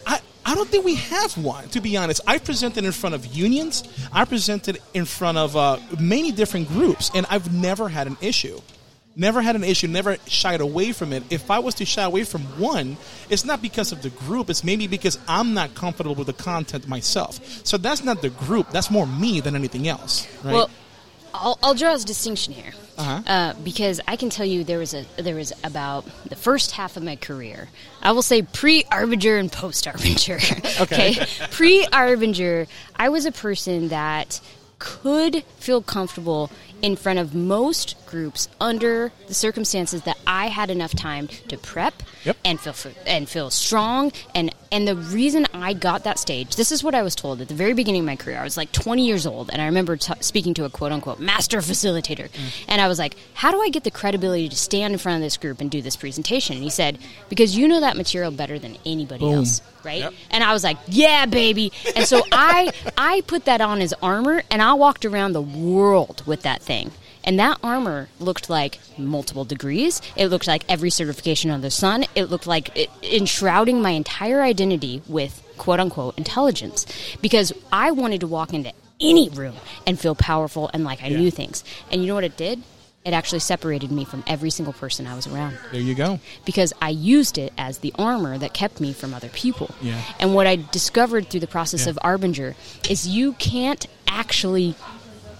I don't think we have one, to be honest. I presented in front of unions. I presented in front of many different groups, and I've never had an issue. Never had an issue, never shied away from it. If I was to shy away from one, it's not because of the group. It's maybe because I'm not comfortable with the content myself. So that's not the group. That's more me than anything else, right? Well, I'll draw a distinction here because I can tell you there was about the first half of my career. I will say pre-Arbinger and post-Arbinger. Okay. Pre-Arbinger, I was a person that could feel comfortable in front of most groups under the circumstances that I had enough time to prep and feel strong. And the reason I got that stage, this is what I was told at the very beginning of my career. I was like 20 years old, and I remember speaking to a quote-unquote master facilitator. And I was like, how do I get the credibility to stand in front of this group and do this presentation? And he said, because you know that material better than anybody else, right? Yep. And I was like, yeah, baby. And so I put that on as armor, and I walked around the world with that thing. And that armor looked like multiple degrees. It looked like every certification under the sun. It looked like enshrouding my entire identity with quote-unquote intelligence. Because I wanted to walk into any room and feel powerful and like I knew things. And you know what it did? It actually separated me from every single person I was around. There you go. Because I used it as the armor that kept me from other people. Yeah. And what I discovered through the process of Arbinger is you can't actually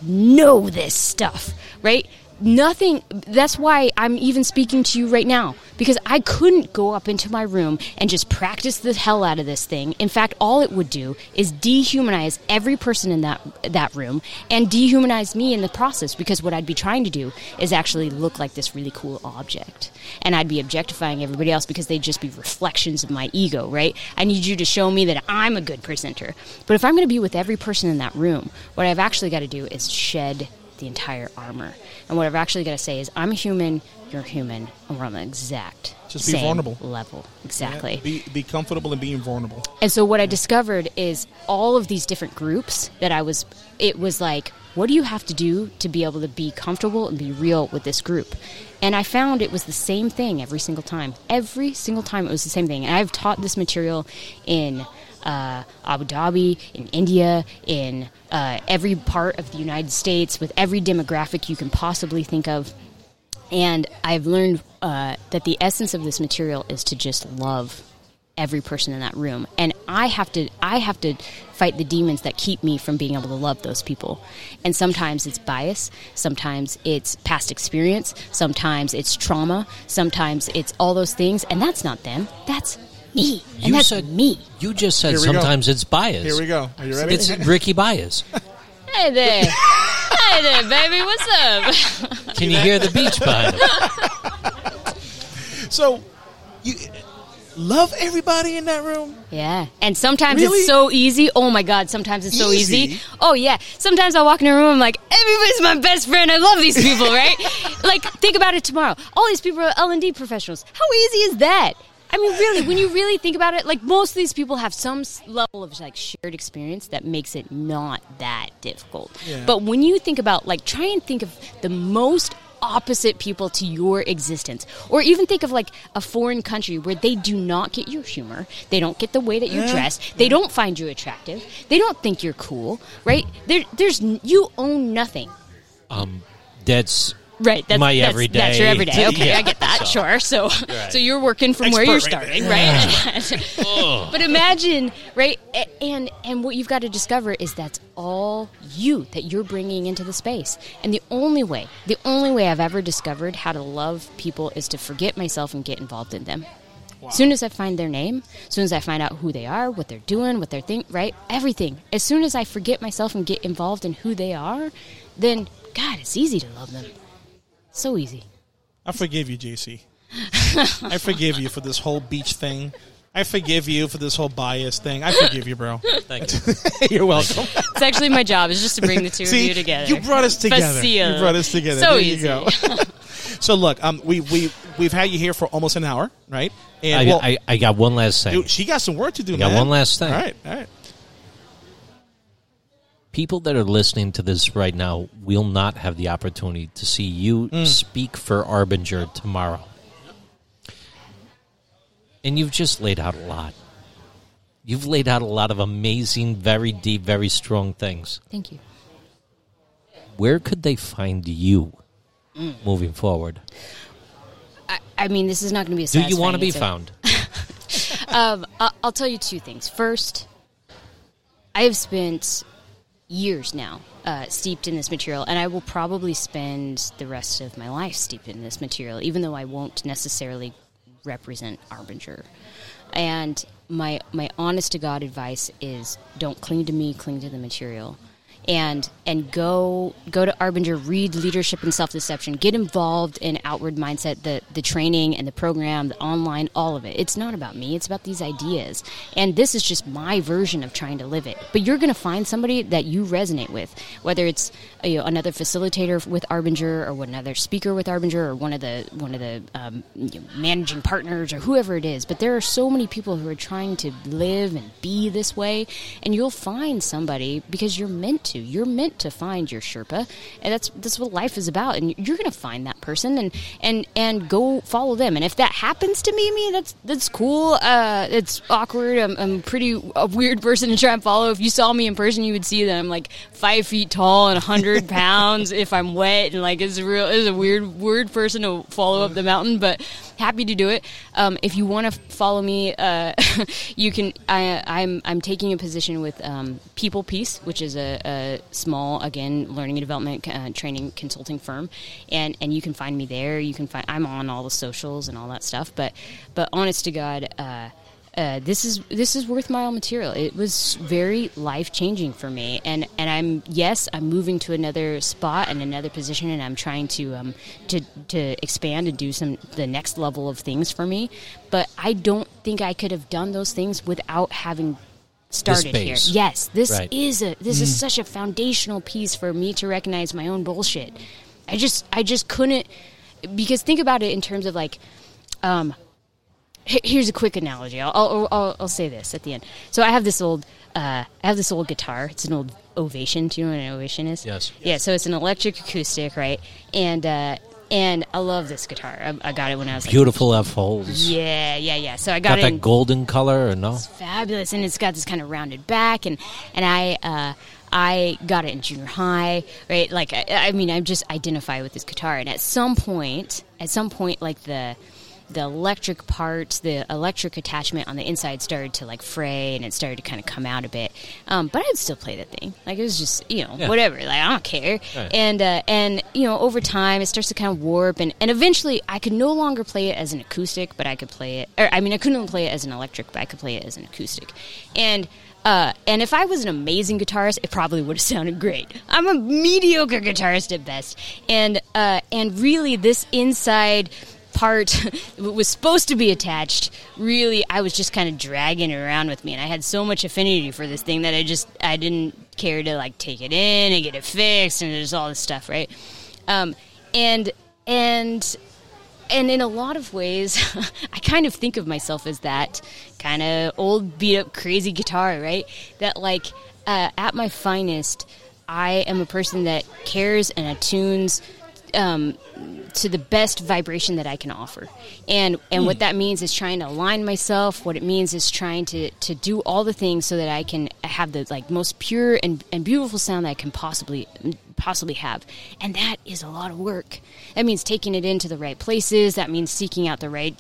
know this stuff, right? nothing. That's why I'm even speaking to you right now, because I couldn't go up into my room and just practice the hell out of this thing. In fact, all it would do is dehumanize every person in that room and dehumanize me in the process, because what I'd be trying to do is actually look like this really cool object. And I'd be objectifying everybody else because they'd just be reflections of my ego, right? I need you to show me that I'm a good presenter. But if I'm going to be with every person in that room, what I've actually got to do is shed the entire armor. And what I've actually got to say is, I'm human, you're human, and we're on the exact just be same vulnerable level. Exactly. Yeah, be comfortable in being vulnerable. And so what I discovered is all of these different groups that it was like, what do you have to do to be able to be comfortable and be real with this group? And I found it was the same thing every single time. Every single time it was the same thing. And I've taught this material in Abu Dhabi, in India, in every part of the United States, with every demographic you can possibly think of. And I've learned that the essence of this material is to just love every person in that room. And I have to fight the demons that keep me from being able to love those people. And sometimes it's bias, sometimes it's past experience, sometimes it's trauma, sometimes it's all those things. And that's not them, that's me. And that's me. You just said sometimes it's bias. Here we go. Are you ready? It's Ricky Baez. Hey there. Hey there, baby. What's up? Can you hear the beach vibe? So, you love everybody in that room? Yeah. And sometimes it's so easy. Oh, my God. Sometimes it's so easy. Oh, yeah. Sometimes I walk in a room, I'm like, everybody's my best friend. I love these people, right? Like, think about it tomorrow. All these people are L&D professionals. How easy is that? I mean, really, when you really think about it, like, most of these people have some level of, like, shared experience that makes it not that difficult. Yeah. But when you think about, like, try and think of the most opposite people to your existence, or even think of, like, a foreign country where they do not get your humor, they don't get the way that you're dressed, they don't find you attractive, they don't think you're cool, right? There's you own nothing. That's... Right, that's everyday. That's your everyday. Okay, yeah, I get that. Sure. So you're working from where you're starting, right? Oh. But imagine, right? And what you've got to discover is that's all you that you're bringing into the space. And the only way I've ever discovered how to love people is to forget myself and get involved in them. Wow. As soon as I find their name, as soon as I find out who they are, what they're doing, what they're thinking, right? Everything. As soon as I forget myself and get involved in who they are, then God, it's easy to love them. So easy. I forgive you, JC. I forgive you for this whole beach thing. I forgive you for this whole bias thing. I forgive you, bro. Thank you. You're welcome. It's actually my job is just to bring the two of you together. You brought us together. Facile. You brought us together. So there easy. You go. So look, we've had you here for almost an hour, right? And I got one last thing. Dude, she got some work to do. Got one last thing. All right. People that are listening to this right now will not have the opportunity to see you speak for Arbinger tomorrow. And you've just laid out a lot. You've laid out a lot of amazing, very deep, very strong things. Thank you. Where could they find you moving forward? I mean, this is not going to be a satisfying answer. Do you want to be found? I'll tell you two things. First, I have spent years now steeped in this material, and I will probably spend the rest of my life steeped in this material, even though I won't necessarily represent Arbinger. And my honest to God advice is, don't cling to me, cling to the material. And go to Arbinger, read Leadership and Self-Deception, get involved in Outward Mindset, the training and the program, the online, all of it. It's not about me, it's about these ideas. And this is just my version of trying to live it. But you're going to find somebody that you resonate with, whether it's another facilitator with Arbinger, or another speaker with Arbinger, or one of the managing partners, or whoever it is. But there are so many people who are trying to live and be this way, and you'll find somebody, because you're meant to. You're meant to find your Sherpa, and that's what life is about, and you're going to find that person and go follow them. And if that happens to me, that's cool. It's awkward. I'm pretty a weird person to try and follow. If you saw me in person, you would see that I'm like 5 feet tall and 100 pounds if I'm wet, and like it's a weird person to follow up the mountain, but happy to do it. If you want to follow me, you can. I'm taking a position with People Peace, which is a small, again, learning and development training consulting firm, and you can find me there. You can find I'm on all the socials and all that stuff. But honest to God, this is worthwhile material. It was very life changing for me, and I'm moving to another spot and another position, and I'm trying to expand and do the next level of things for me. But I don't think I could have done those things without having started here. Yes, this right. is such a foundational piece for me to recognize my own bullshit. I just couldn't, because think about it in terms of like. Here's a quick analogy. I'll say this at the end. So I have this old guitar. It's an old Ovation. Do you know what an Ovation is? Yes. Yeah. So it's an electric acoustic, right? And I love this guitar. I got it when I was beautiful like, F-holes. Yeah. So I got it. Got that golden color or no? It's fabulous, and it's got this kind of rounded back, and I got it in junior high, right? Like I just identify with this guitar, and at some point, like the electric parts, the electric attachment on the inside started to like fray, and it started to kind of come out a bit. But I'd still play that thing. Like it was just, whatever. Like I don't care. Right. And over time it starts to kind of warp, and eventually I could no longer play it as an acoustic, but I could play it. I couldn't play it as an electric, but I could play it as an acoustic. And if I was an amazing guitarist, it probably would have sounded great. I'm a mediocre guitarist at best. And really this inside part was supposed to be attached, really I was just kind of dragging it around with me, and I had so much affinity for this thing that I didn't care to like take it in and get it fixed, and there's all this stuff, right? And in a lot of ways, I kind of think of myself as that kind of old beat up crazy guitar, right? That like at my finest, I am a person that cares and attunes to the best vibration that I can offer. And what that means is trying to align myself. What it means is trying to do all the things so that I can have the like most pure and beautiful sound that I can possibly have. And that is a lot of work. That means taking it into the right places. That means seeking out the right,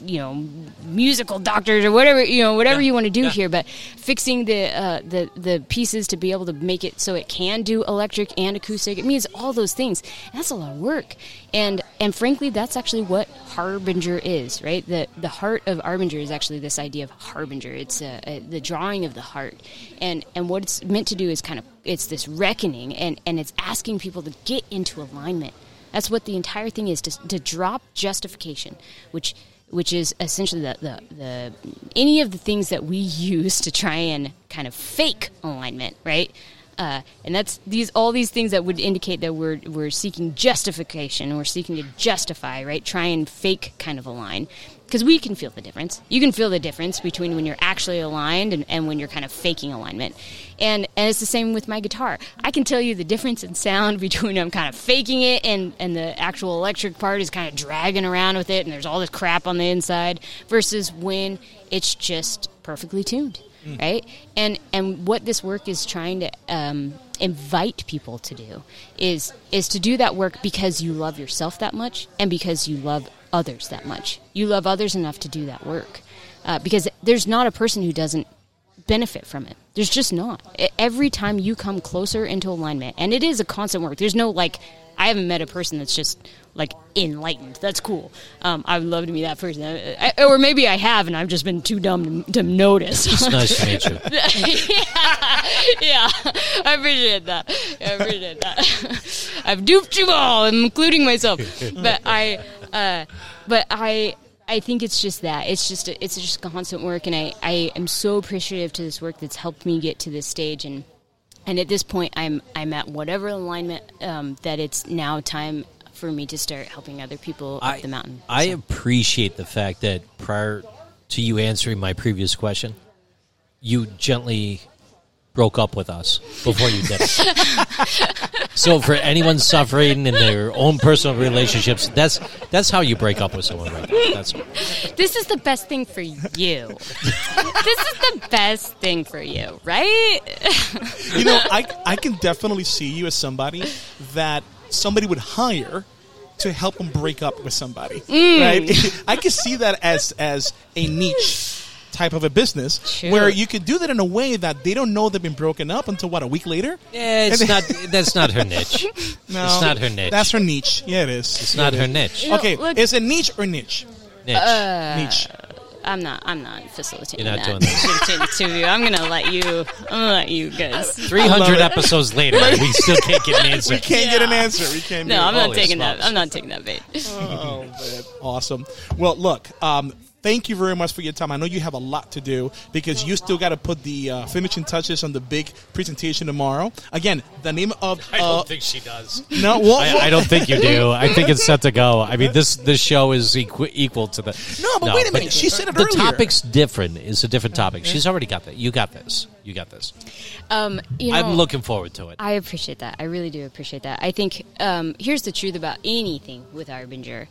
musical doctors or whatever you want to do here. But fixing the pieces to be able to make it so it can do electric and acoustic. It means all those things. And that's a lot of work. And frankly, that's actually what Harbinger is, right? The heart of Arbinger is actually this idea of Harbinger. It's the drawing of the heart. And what it's meant to do is kind of, it's this reckoning, and it's asking people to get into alignment. That's what the entire thing is, to drop justification, which is essentially the any of the things that we use to try and kind of fake alignment, right? And that's all these things that would indicate that we're seeking justification, we're seeking to justify, right? Try and fake kind of align, because we can feel the difference. You can feel the difference between when you're actually aligned and when you're kind of faking alignment. And it's the same with my guitar. I can tell you the difference in sound between I'm kind of faking it and the actual electric part is kind of dragging around with it, and there's all this crap on the inside, versus when it's just perfectly tuned. Right? And what this work is trying to invite people to do is to do that work because you love yourself that much, and because you love others that much. You love others enough to do that work, because there's not a person who doesn't benefit from it. There's just not. Every time you come closer into alignment, and it is a constant work. There's no like, I haven't met a person that's just like enlightened. That's cool. I would love to be that person. Or maybe I have, and I've just been too dumb to notice. It's nice to meet you. Yeah. I appreciate that. I've duped you all, including myself. But I think it's just that. It's just constant work, and I am so appreciative to this work that's helped me get to this stage. And at this point, I'm at whatever alignment that it's now time for me to start helping other people up the mountain. I appreciate the fact that prior to you answering my previous question, you gently broke up with us before you did it. So for anyone suffering in their own personal relationships, that's how you break up with someone right now. This is the best thing for you. This is the best thing for you, right? You know, I can definitely see you as somebody that somebody would hire to help them break up with somebody, right? I can see that as a niche type of a business, sure, where you could do that in a way that they don't know they've been broken up until what, a week later? Yeah, it's not. That's not her niche. No, it's not her niche. That's her niche. Yeah, it is. It's not her niche. Okay, look, is it niche or niche? Niche. Niche. I'm not facilitating that. You're not doing that. To you. I'm gonna let you guys. 300 episodes later, we still can't get an answer. We can't get an answer. We can't. No, I'm not taking that. I'm not taking that bait. Oh, man. Awesome. Well, look. Thank you very much for your time. I know you have a lot to do because you still got to put the finishing touches on the big presentation tomorrow. Again, the name of... I don't think she does. No, well, I don't think you do. I think it's set to go. I mean, this show is equal to the... No, but wait a minute. She said it earlier. The topic's different. It's a different topic. She's already got that. You got this. You got this. I'm looking forward to it. I appreciate that. I really do appreciate that. I think here's the truth about anything with Arbinger.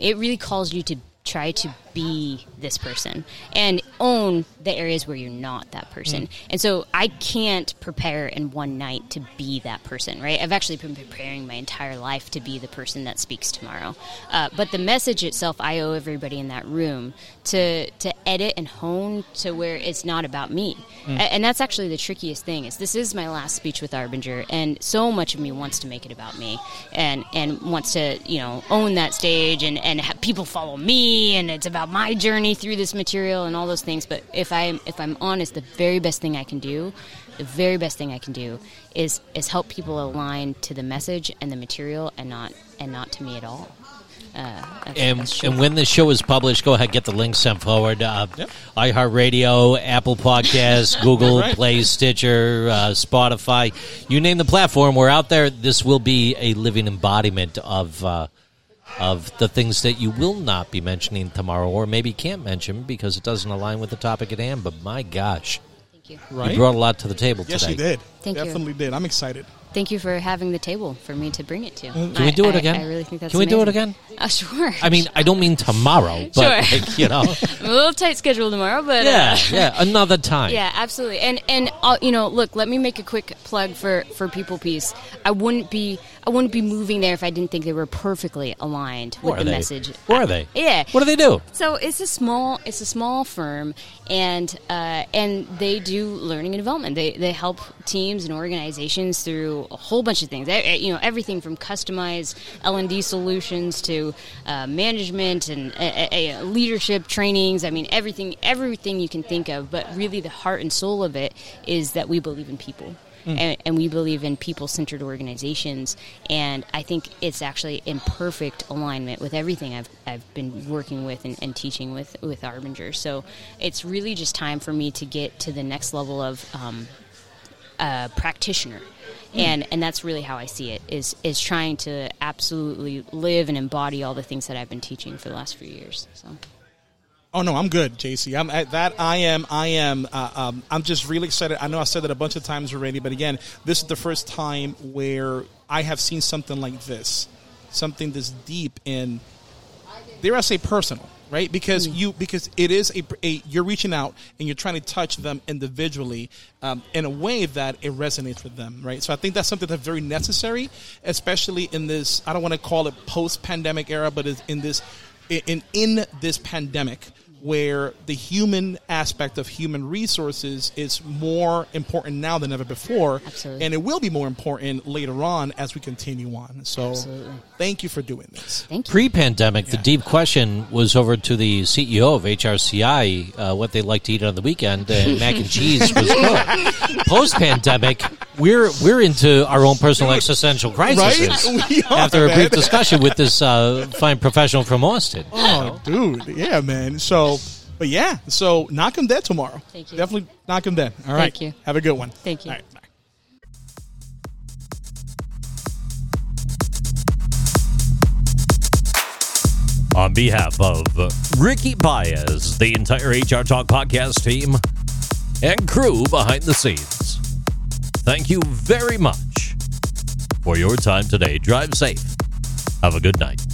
It really calls you to try to be this person and own the areas where you're not that person. And so I can't prepare in one night to be that person, right? I've actually been preparing my entire life to be the person that speaks tomorrow. But the message itself, I owe everybody in that room to edit and hone to where it's not about me. And that's actually the trickiest thing is this is my last speech with Arbinger, and so much of me wants to make it about me and wants to, own that stage and have people follow me. And it's about my journey through this material and all those things. But if I'm honest, the very best thing I can do is help people align to the message and the material and not to me at all. And when the show is published, go ahead, get the link sent forward. iHeartRadio, Apple Podcasts, Google Play, Stitcher, Spotify. You name the platform, we're out there. This will be a living embodiment of the things that you will not be mentioning tomorrow, or maybe can't mention because it doesn't align with the topic at hand. But my gosh, thank you. Right? You brought a lot to the table today. Yes, you did. Definitely did. I'm excited. Thank you for having the table for me to bring it to. Can we do it again? I really think that's amazing. Can we do it again? Sure. I mean, I don't mean tomorrow, but sure. I'm a little tight schedule tomorrow, but another time. Yeah, absolutely. And look, let me make a quick plug for People Peace. I wouldn't be moving there if I didn't think they were perfectly aligned with the message. Who are they? Yeah. What do they do? So it's a small firm, and they do learning and development. They help teams and organizations through a whole bunch of things. Everything from customized L&D solutions to management and leadership trainings. I mean, everything you can think of. But really, the heart and soul of it is that we believe in people. And we believe in people-centered organizations, and I think it's actually in perfect alignment with everything I've been working with and teaching with Arbinger. So it's really just time for me to get to the next level of practitioner. And that's really how I see it, is trying to absolutely live and embody all the things that I've been teaching for the last few years. So. Oh no, I'm good, JC. I'm just really excited. I know I said that a bunch of times already, but again, this is the first time where I have seen something like this, something this deep in. Dare I say personal, right? Because it is a you're reaching out and you're trying to touch them individually in a way that it resonates with them, right? So I think that's something that's very necessary, especially in this. I don't want to call it post-pandemic era, but it's in this pandemic, where the human aspect of human resources is more important now than ever before. Absolutely. And it will be more important later on as we continue on. So absolutely. Thank you for doing this. Thank you. Pre-pandemic, the deep question was over to the CEO of HRCI, what they like to eat on the weekend, and mac and cheese was good. Post-pandemic, we're into our own personal existential crisis, right? After a brief discussion with this fine professional from Austin. Oh, dude. Yeah, man. So knock them dead tomorrow. Thank you. Definitely knock them dead. All right. Thank you. Have a good one. Thank you. All right. Bye. On behalf of Ricky Baez, the entire HR Talk podcast team, and crew behind the scenes, Thank you very much for your time today. Drive safe. Have a good night.